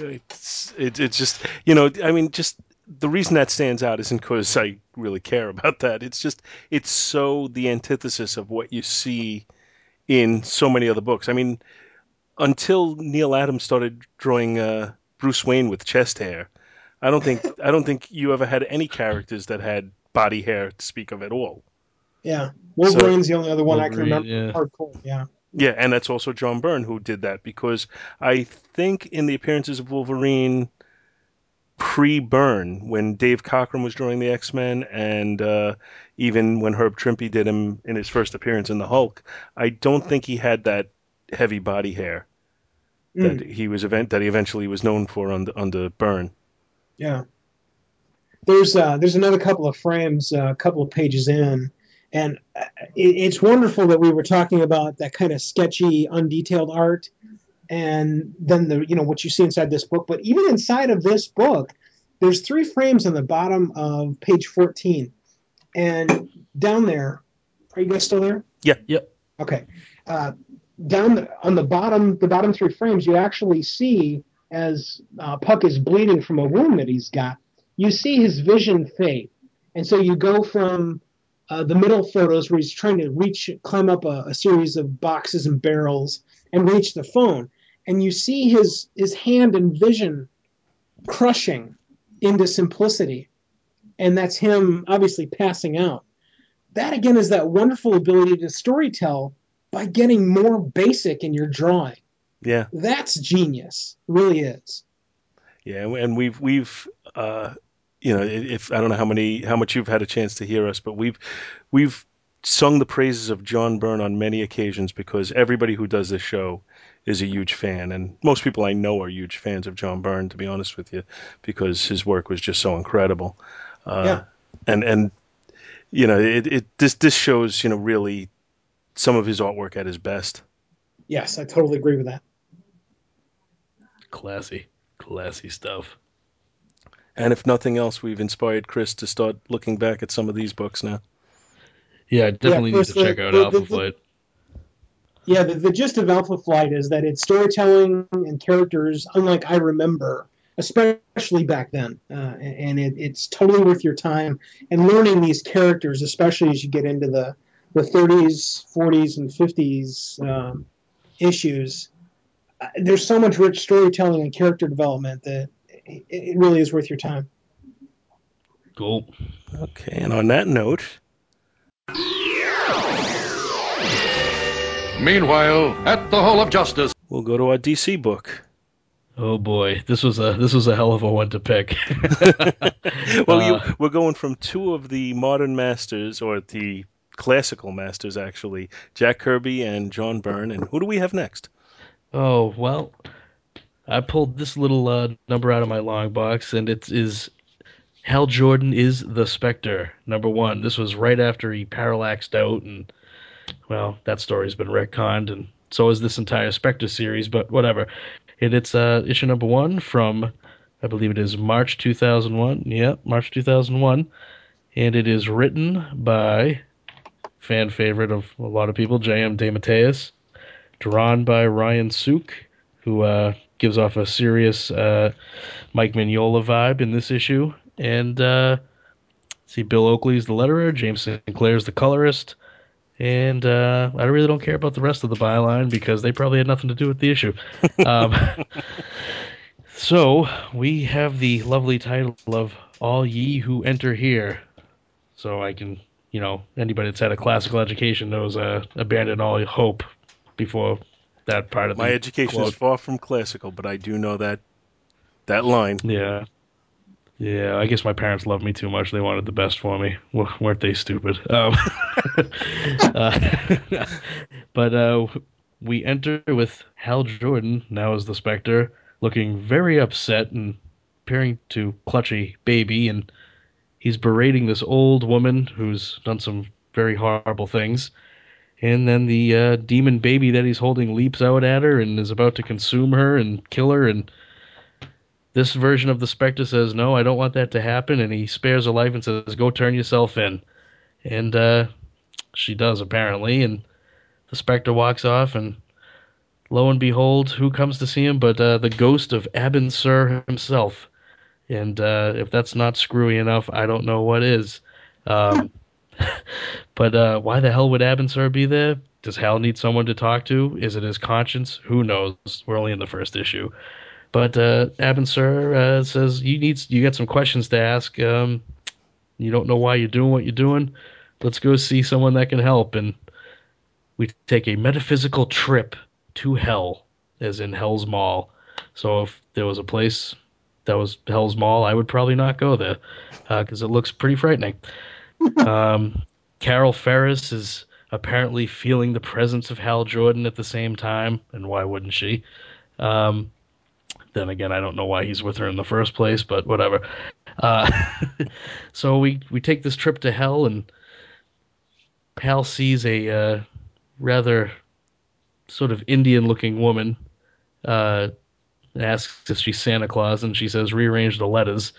It's just, you know, I mean, just the reason that stands out isn't because I really care about that. It's just, it's so the antithesis of what you see in so many other books. I mean, until Neil Adams started drawing Bruce Wayne with chest hair, I don't think you ever had any characters that had body hair to speak of at all. Yeah, Wolverine's the only other one I can remember. Yeah. Hardcore, yeah. Yeah, and that's also John Byrne who did that, because I think in the appearances of Wolverine pre-Byrne, when Dave Cockrum was drawing the X-Men, and even when Herb Trimpe did him in his first appearance in the Hulk, I don't think he had that heavy body hair that he eventually was known for under Byrne. Yeah, there's another couple of frames, a couple of pages in. And it's wonderful that we were talking about that kind of sketchy, undetailed art, and then what you see inside this book. But even inside of this book, there's three frames on the bottom of page 14, and down there, are you guys still there? Yeah. Yep. Okay. On the bottom three frames, you actually see as Puck is bleeding from a wound that he's got, you see his vision fade, and so you go from the middle photos where he's trying to climb up a series of boxes and barrels and reach the phone. And you see his hand and vision crushing into simplicity. And that's him obviously passing out. That, again, is that wonderful ability to storytell by getting more basic in your drawing. Yeah. That's genius. It really is. Yeah, and we've you know, if I don't know how much you've had a chance to hear us, but we've sung the praises of John Byrne on many occasions, because everybody who does this show is a huge fan, and most people I know are huge fans of John Byrne, to be honest with you, because his work was just so incredible. And you know, this shows, you know, really some of his artwork at his best. Yes, I totally agree with that. Classy stuff. And if nothing else, we've inspired Chris to start looking back at some of these books now. Yeah, I definitely need to check out Alpha Flight. Yeah, the gist of Alpha Flight is that it's storytelling and characters, unlike I remember, especially back then. And it's totally worth your time. And learning these characters, especially as you get into the 30s, 40s, and 50s issues, there's so much rich storytelling and character development that it really is worth your time. Cool. Okay, and on that note... Meanwhile, at the Hall of Justice... We'll go to our DC book. Oh boy, this was a hell of a one to pick. Well, we're going from two of the modern masters, or the classical masters, actually, Jack Kirby and John Byrne. And who do we have next? Oh, well, I pulled this little number out of my long box, and it is Hal Jordan is the Spectre, number one. This was right after he parallaxed out, and, well, that story's been retconned, and so is this entire Spectre series, but whatever. And it's issue number one from, I believe it is March 2001. Yeah, March 2001. And it is written by fan favorite of a lot of people, J.M. DeMatteis. Drawn by Ryan Suk, who gives off a serious Mike Mignola vibe in this issue. And see, Bill Oakley's the letterer, James Sinclair's the colorist. And I really don't care about the rest of the byline because they probably had nothing to do with the issue. So we have the lovely title of All Ye Who Enter Here. So I can, anybody that's had a classical education knows abandon all hope before that part of the quote. My education is far from classical, but I do know that line. Yeah. Yeah, I guess my parents loved me too much. They wanted the best for me. Weren't they stupid? But we enter with Hal Jordan, now as the Spectre, looking very upset and appearing to clutch a baby, and he's berating this old woman who's done some very horrible things. And then the demon baby that he's holding leaps out at her and is about to consume her and kill her, and this version of the Spectre says, no, I don't want that to happen, and he spares her life and says, go turn yourself in. And she does, apparently, and the Spectre walks off, and lo and behold, who comes to see him but the ghost of Abin Sur himself. And if that's not screwy enough, I don't know what is. But why the hell would Abin Sur be there? Does Hal need someone to talk to? Is it his conscience? Who knows? We're only in the first issue. But Abin Sur says, you got some questions to ask. You don't know why you're doing what you're doing. Let's go see someone that can help. And we take a metaphysical trip to hell, as in Hell's Mall. So if there was a place that was Hell's Mall, I would probably not go there because it looks pretty frightening. Carol Ferris is apparently feeling the presence of Hal Jordan at the same time. And why wouldn't she? Then again, I don't know why he's with her in the first place, but whatever. So we take this trip to hell, and Hal sees a rather sort of Indian-looking woman and asks if she's Santa Claus, and she says, rearrange the letters.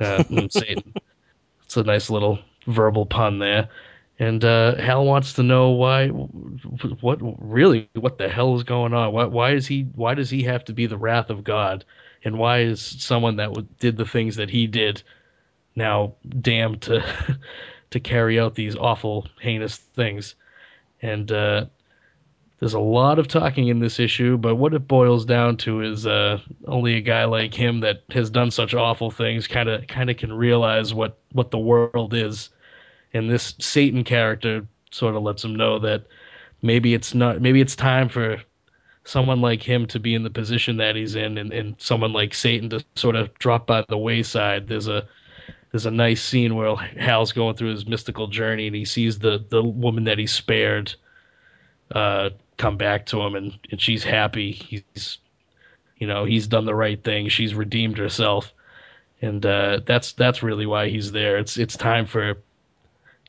Satan. It's a nice little verbal pun there. And Hal wants to know what the hell is going on? Why does he have to be the wrath of God? And why is someone that did the things that he did now damned to carry out these awful, heinous things? And there's a lot of talking in this issue, but what it boils down to is only a guy like him that has done such awful things kind of can realize what the world is. And this Satan character sort of lets him know that maybe it's time for someone like him to be in the position that he's in, and someone like Satan to sort of drop by the wayside. There's a nice scene where Hal's going through his mystical journey, and he sees the woman that he spared come back to him, and she's happy. He's done the right thing. She's redeemed herself, and that's really why he's there. It's time for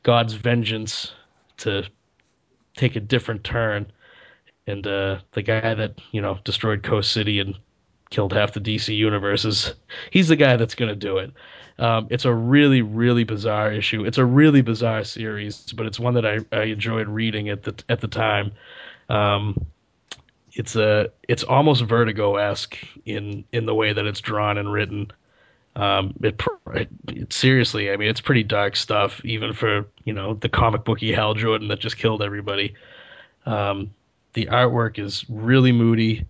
God's vengeance to take a different turn, and the guy that destroyed Coast City and killed half the DC universe he's the guy that's going to do it. It's a really, really bizarre issue. It's a really bizarre series, but it's one that I enjoyed reading at the time. it's almost Vertigo-esque in the way that it's drawn and written. It seriously, I mean, it's pretty dark stuff, even for, you know, the comic booky Hal Jordan that just killed everybody. The artwork is really moody.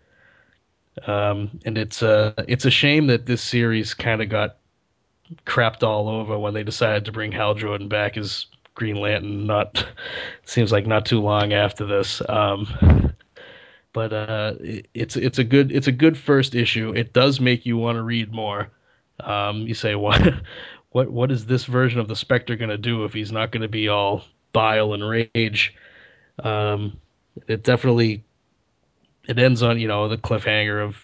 And it's a shame that this series kind of got crapped all over when they decided to bring Hal Jordan back as Green Lantern. Seems like not too long after this. But it's a good first issue. It does make you want to read more. You say, what is this version of the Spectre going to do if he's not going to be all bile and rage? It definitely, it ends on, you know, the cliffhanger of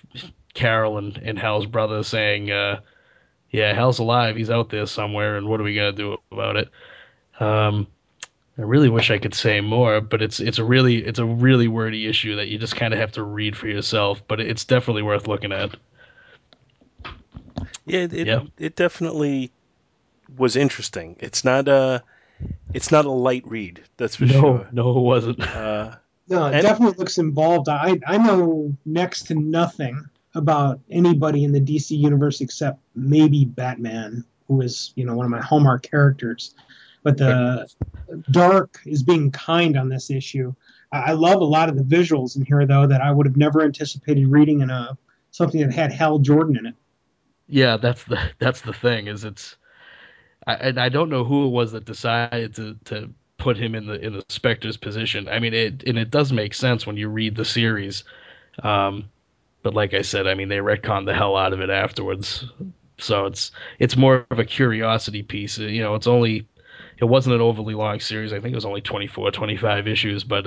Carol and Hal's brother saying, yeah, Hal's alive. He's out there somewhere. And what are we going to do about it? I really wish I could say more, but it's a really wordy issue that you just kind of have to read for yourself, but it's definitely worth looking at. Yeah, it definitely was interesting. It's not a light read, that's for sure. No, it wasn't. No, it definitely looks involved. I know next to nothing about anybody in the DC universe except maybe Batman, who is, you know, one of my hallmark characters. But the dark is being kind on this issue. I love a lot of the visuals in here, though, that I would have never anticipated reading in something that had Hal Jordan in it. Yeah, that's the thing is I don't know who it was that decided to put him in the Spectre's position. I mean, it does make sense when you read the series, but like I said, I mean they retconned the hell out of it afterwards. So it's more of a curiosity piece. You know, it wasn't an overly long series. I think it was only 24, 25 issues, but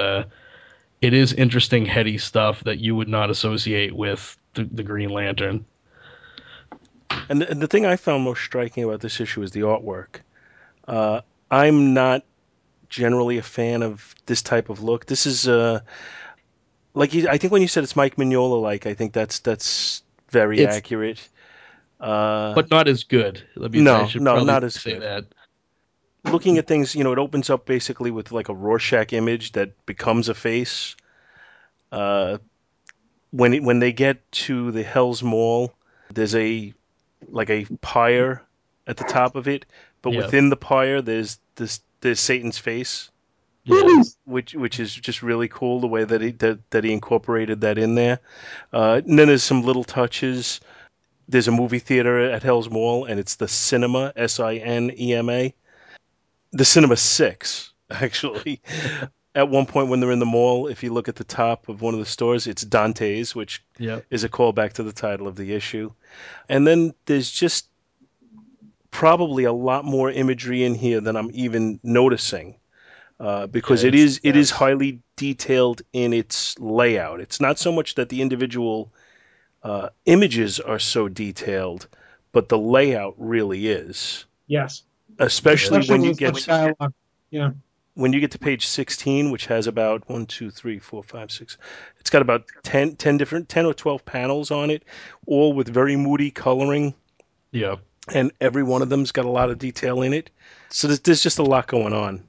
it is interesting, heady stuff that you would not associate with the Green Lantern. And the thing I found most striking about this issue is the artwork. I'm not generally a fan of this type of look. This is, I think when you said it's Mike Mignola-like, I think that's very accurate. But not as good. Not as good. Looking at things, you know, it opens up basically with like a Rorschach image that becomes a face. When they get to the Hell's Mall, there's a pyre at the top of it, but within the pyre there's Satan's face, which is just really cool the way that he incorporated that in there. And then there's some little touches. There's a movie theater at Hell's Mall, and it's the Cinema, Sinema, the Cinema 6 actually. At one point when they're in the mall, if you look at the top of one of the stores, it's Dante's, which is a callback to the title of the issue. And then there's just probably a lot more imagery in here than I'm even noticing, because it is highly detailed in its layout. It's not so much that the individual images are so detailed, but the layout really is. Yes. Especially when you get... dialogue. Yeah. When you get to page 16, which has about 1, 2, 3, 4, 5, 6, it's got about 10 or 12 panels on it, all with very moody coloring. Yeah. And every one of them's got a lot of detail in it. So there's just a lot going on.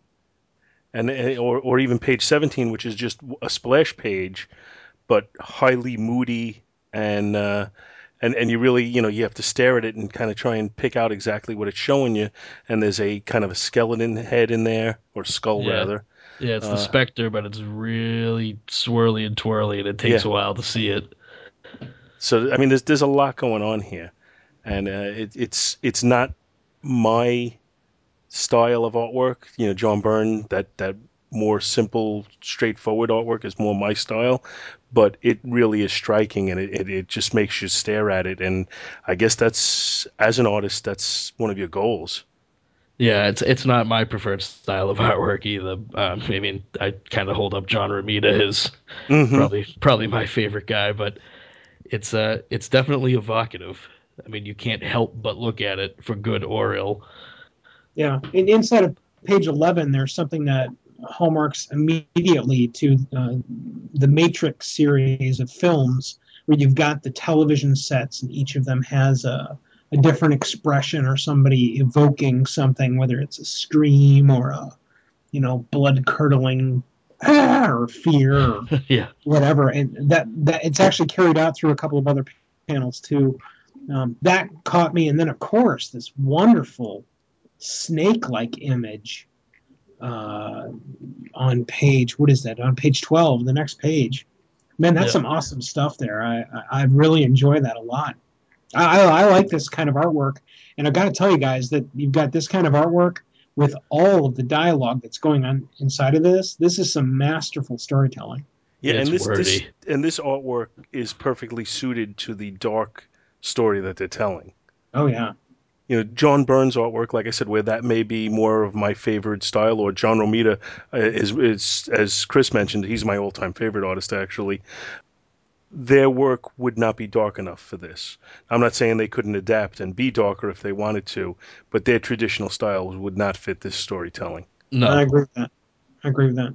And or even page 17, which is just a splash page, but highly moody, and you really, you know, you have to stare at it and kind of try and pick out exactly what it's showing you. And there's a kind of a skeleton head in there, or skull rather. Yeah, it's the Spectre, but it's really swirly and twirly, and it takes a while to see it. So, I mean, there's a lot going on here, and it's not my style of artwork. You know, John Byrne, that more simple, straightforward artwork is more my style, but it really is striking, and it just makes you stare at it. And I guess that's, as an artist, that's one of your goals. Yeah, it's not my preferred style of artwork either. I mean, I kind of hold up John Romita as probably my favorite guy, but it's definitely evocative. I mean, you can't help but look at it, for good or ill. Yeah, and inside of page 11, there's something that hallmarks immediately to the Matrix series of films, where you've got the television sets, and each of them has a different expression or somebody evoking something, whether it's a scream or a, you know, blood-curdling or fear or whatever. And that it's actually carried out through a couple of other panels too. That caught me. And then, of course, this wonderful snake-like image on page, what is that? On page 12, the next page. Man, that's some awesome stuff there. I really enjoy that a lot. I like this kind of artwork. And I've got to tell you guys that you've got this kind of artwork with all of the dialogue that's going on inside of this. This is some masterful storytelling. Yeah, and this artwork is perfectly suited to the dark story that they're telling. Oh, yeah. You know, John Byrne's artwork, like I said, where that may be more of my favorite style, or John Romita is, as Chris mentioned, he's my all-time favorite artist, actually. Their work would not be dark enough for this. I'm not saying they couldn't adapt and be darker if they wanted to, but their traditional styles would not fit this storytelling. No, I agree with that.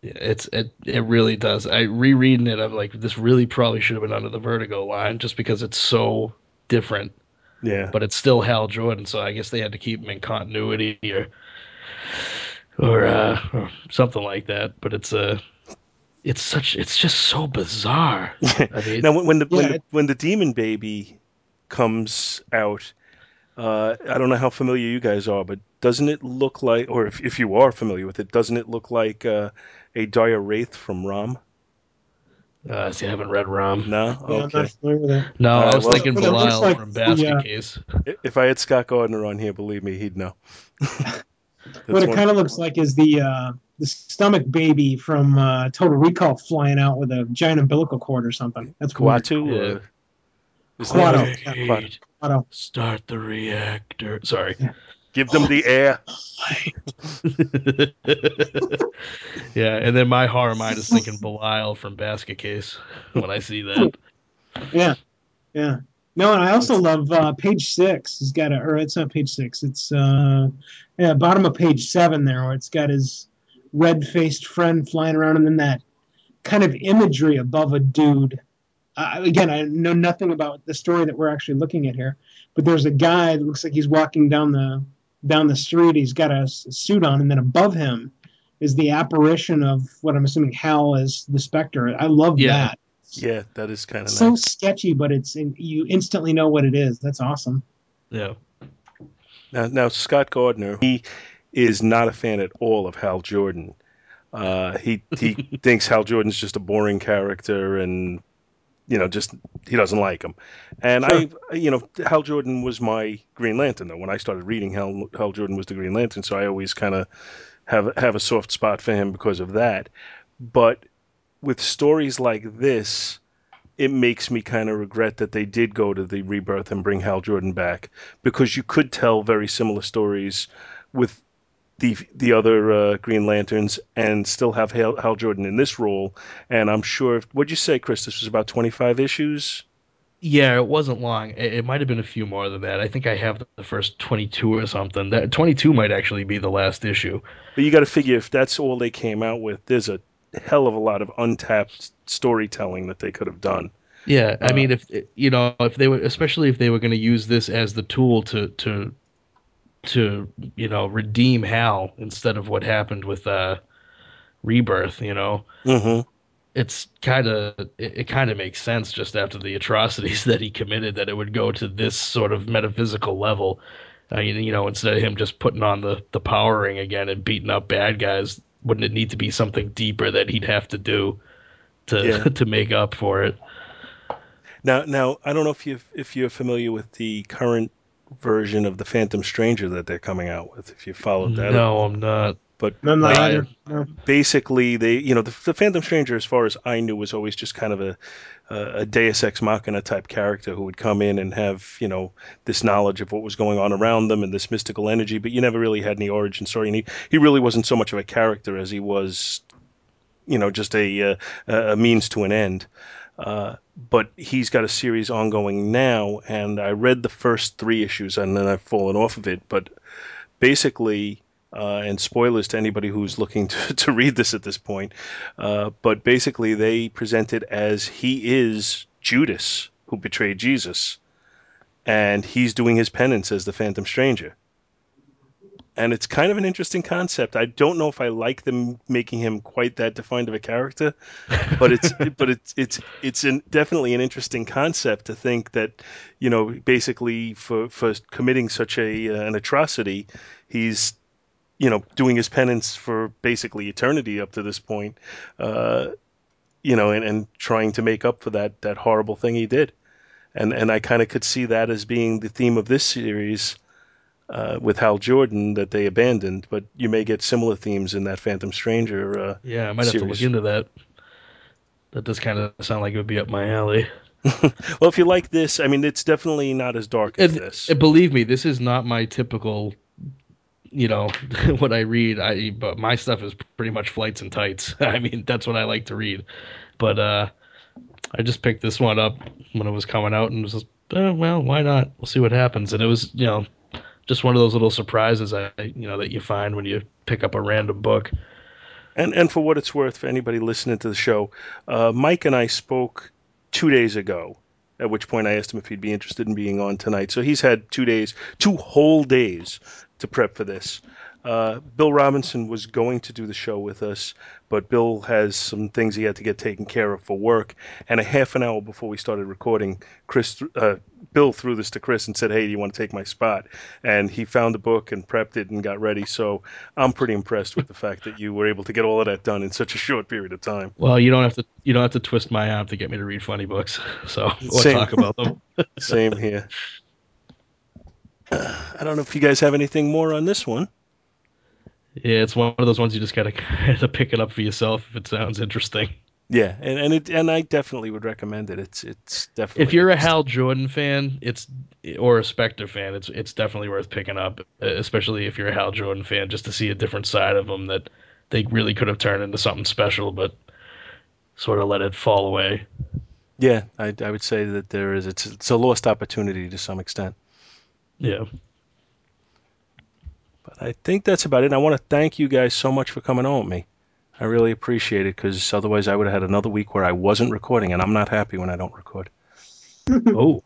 Yeah, it really does. I rereading it, I'm like, this really probably should have been under the Vertigo line, just because it's so different. Yeah, but it's still Hal Jordan, so I guess they had to keep him in continuity or something like that. But it's just so bizarre. I mean, now when the demon baby comes out, I don't know how familiar you guys are, but doesn't it look like, or if you are familiar with it, doesn't it look like a dire wraith from Rom? See, I haven't read Rom. No? Okay. Yeah, no, I was thinking Belial from Basket Case. If I had Scott Gardner on here, believe me, he'd know. What it kind of looks like is the stomach baby from Total Recall flying out with a giant umbilical cord or something. That's Quatu? Quatu. Start the reactor. Sorry. Yeah. Give them the air. Yeah, and then my horror mind is thinking Belial from Basket Case when I see that. Yeah. No, and I also love page 6. He's got or it's not page 6. It's bottom of page 7 there, where it's got his red-faced friend flying around, and then that kind of imagery above a dude. Again, I know nothing about the story that we're actually looking at here, but there's a guy that looks like he's walking down the street. He's got a suit on, and then above him is the apparition of what I'm assuming Hal is, the Spectre. I love that. Yeah, that is kind of nice. So sketchy, but you instantly know what it is. That's awesome. Yeah. Now Scott Gardner, he is not a fan at all of Hal Jordan. He thinks Hal Jordan's just a boring character, and he doesn't like him. And sure. Hal Jordan was my Green Lantern, though. When I started reading, Hal Jordan was the Green Lantern, so I always kind of have a soft spot for him because of that. But with stories like this, it makes me kind of regret that they did go to the rebirth and bring Hal Jordan back, because you could tell very similar stories with the other Green Lanterns and still have Hal Jordan in this role. And I'm sure, what'd you say, Chris? This was about 25 issues? Yeah, it wasn't long. It might have been a few more than that. I think I have the first 22 or something. That 22 might actually be the last issue. But you got to figure, if that's all they came out with, there's a hell of a lot of untapped storytelling that they could have done. Yeah, I mean, if they were going to use this as the tool to redeem Hal instead of what happened with Rebirth, mm-hmm. It kind of makes sense, just after the atrocities that he committed, that it would go to this sort of metaphysical level. Instead of him just putting on the power ring again and beating up bad guys, wouldn't it need to be something deeper that he'd have to do to make up for it? Now I don't know if you're familiar with the current version of the Phantom Stranger that they're coming out with, if you followed that. No, I'm not. But I'm not either. Basically, they, the Phantom Stranger, as far as I knew, was always just kind of a Deus Ex Machina type character who would come in and have, this knowledge of what was going on around them and this mystical energy, but you never really had any origin story. And he really wasn't so much of a character as he was, just a means to an end. But he's got a series ongoing now, and I read the first 3 issues, and then I've fallen off of it. But basically, and spoilers to anybody who's looking to read this at this point, but basically they present it as he is Judas, who betrayed Jesus, and he's doing his penance as the Phantom Stranger. And it's kind of an interesting concept. I don't know if I like them making him quite that defined of a character, but it's definitely an interesting concept to think that, you know, basically for committing such an atrocity, he's, you know, doing his penance for basically eternity up to this point, you know, and trying to make up for that horrible thing he did. And I kind of could see that as being the theme of this series. With Hal Jordan that they abandoned, but you may get similar themes in that Phantom Stranger yeah, I might have series. To look into that. That does kind of sound like it would be up my alley. Well, if you like this, I mean, it's definitely not as dark as this. Believe me, this is not my typical, you know, what I read. But my stuff is pretty much flights and tights. I mean, that's what I like to read. But I just picked this one up when it was coming out and was just, well, why not? We'll see what happens. And it was, you know, just one of those little surprises, you know, that you find when you pick up a random book. And for what it's worth, for anybody listening to the show, Mike and I spoke 2 days ago, at which point I asked him if he'd be interested in being on tonight. So he's had 2 days, 2 whole days to prep for this. Bill Robinson was going to do the show with us, but Bill has some things he had to get taken care of for work. And a half an hour before we started recording, Bill threw this to Chris and said, "Hey, do you want to take my spot?" And he found the book and prepped it and got ready. So I'm pretty impressed with the fact that you were able to get all of that done in such a short period of time. Well, you don't have to twist my arm to get me to read funny books. So we'll talk about them. Same here. I don't know if you guys have anything more on this one. Yeah, it's one of those ones you just gotta kind of pick it up for yourself if it sounds interesting. Yeah, and I definitely would recommend it. It's definitely, if you're a Hal Jordan fan, or a Spectre fan, it's definitely worth picking up, especially if you're a Hal Jordan fan, just to see a different side of him that they really could have turned into something special, but sort of let it fall away. Yeah, I would say that there is. It's a lost opportunity to some extent. Yeah. But I think that's about it. I want to thank you guys so much for coming on with me. I really appreciate it, because otherwise I would have had another week where I wasn't recording, and I'm not happy when I don't record. Oh,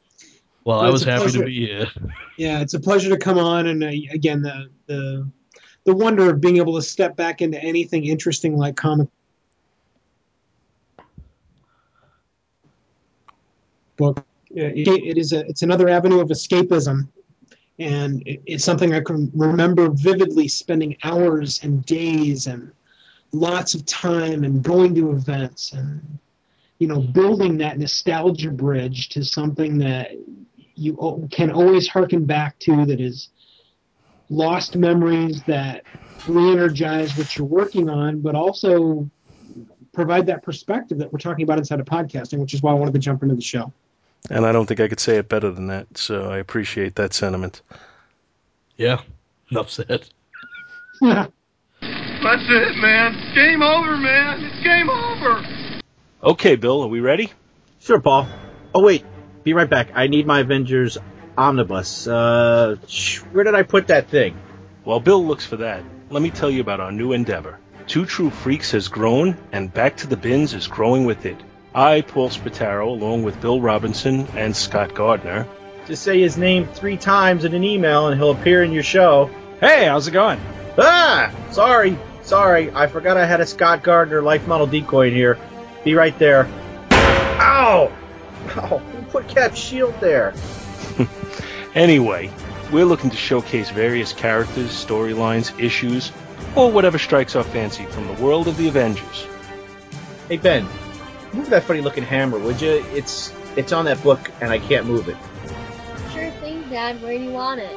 well, I was happy to be here. Yeah, it's a pleasure to come on, and again, the wonder of being able to step back into anything interesting like comic book. It's another avenue of escapism. And it's something I can remember vividly, spending hours and days and lots of time and going to events and, you know, building that nostalgia bridge to something that you can always hearken back to, that is lost memories that re-energize what you're working on, but also provide that perspective that we're talking about inside of podcasting, which is why I wanted to jump into the show. And I don't think I could say it better than that, so I appreciate that sentiment. Yeah, enough said. That's it, man. It's game over, man. It's game over. Okay, Bill, are we ready? Sure, Paul. Oh, wait. Be right back. I need my Avengers omnibus. Where did I put that thing? While Bill looks for that, let me tell you about our new endeavor. Two True Freaks has grown, and Back to the Bins is growing with it. I, Paul Spataro, along with Bill Robinson and Scott Gardner. Just say his name 3 times in an email and he'll appear in your show. Hey, how's it going? Ah! Sorry. I forgot I had a Scott Gardner life model decoy in here. Be right there. Ow! Oh, who put Cap's shield there? Anyway, we're looking to showcase various characters, storylines, issues, or whatever strikes our fancy from the world of the Avengers. Hey, Ben. Move that funny-looking hammer, would you? It's on that book, and I can't move it. Sure thing, Dad. Where do you want it?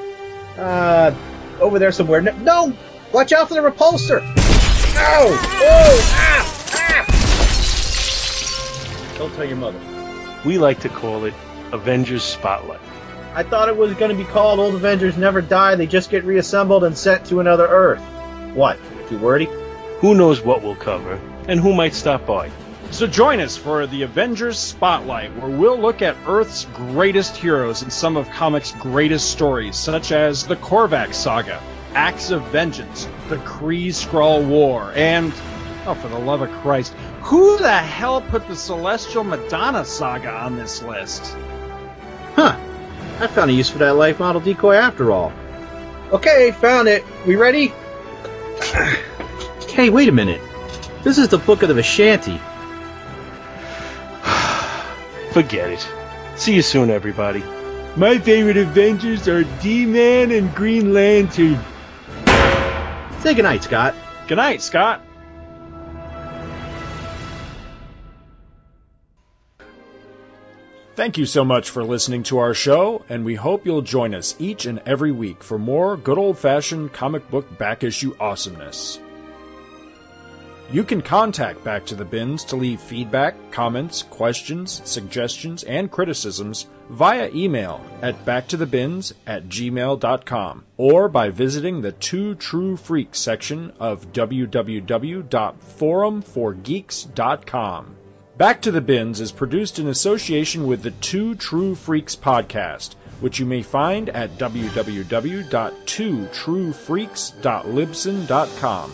Over there somewhere. No! Watch out for the repulsor! Ow! Whoa! Ah! Don't tell your mother. We like to call it Avengers Spotlight. I thought it was going to be called Old Avengers Never Die. They just get reassembled and sent to another Earth. What? Too wordy? Who knows what we'll cover, and who might stop by. So join us for the Avengers Spotlight, where we'll look at Earth's greatest heroes and some of comics' greatest stories, such as the Korvac Saga, Acts of Vengeance, the Kree-Skrull War, and, oh, for the love of Christ, who the hell put the Celestial Madonna Saga on this list? Huh. I found a use for that life model decoy after all. Okay, found it. We ready? Hey, wait a minute. This is the Book of the Vishanti. Forget it. See you soon, everybody. My favorite Avengers are D-Man and Green Lantern. Say goodnight, Scott. Goodnight, Scott. Thank you so much for listening to our show, and we hope you'll join us each and every week for more good old-fashioned comic book back-issue awesomeness. You can contact Back to the Bins to leave feedback, comments, questions, suggestions, and criticisms via email at backtothebins@gmail.com or by visiting the Two True Freaks section of www.forumforgeeks.com. Back to the Bins is produced in association with the Two True Freaks podcast, which you may find at www.twotruefreaks.libsyn.com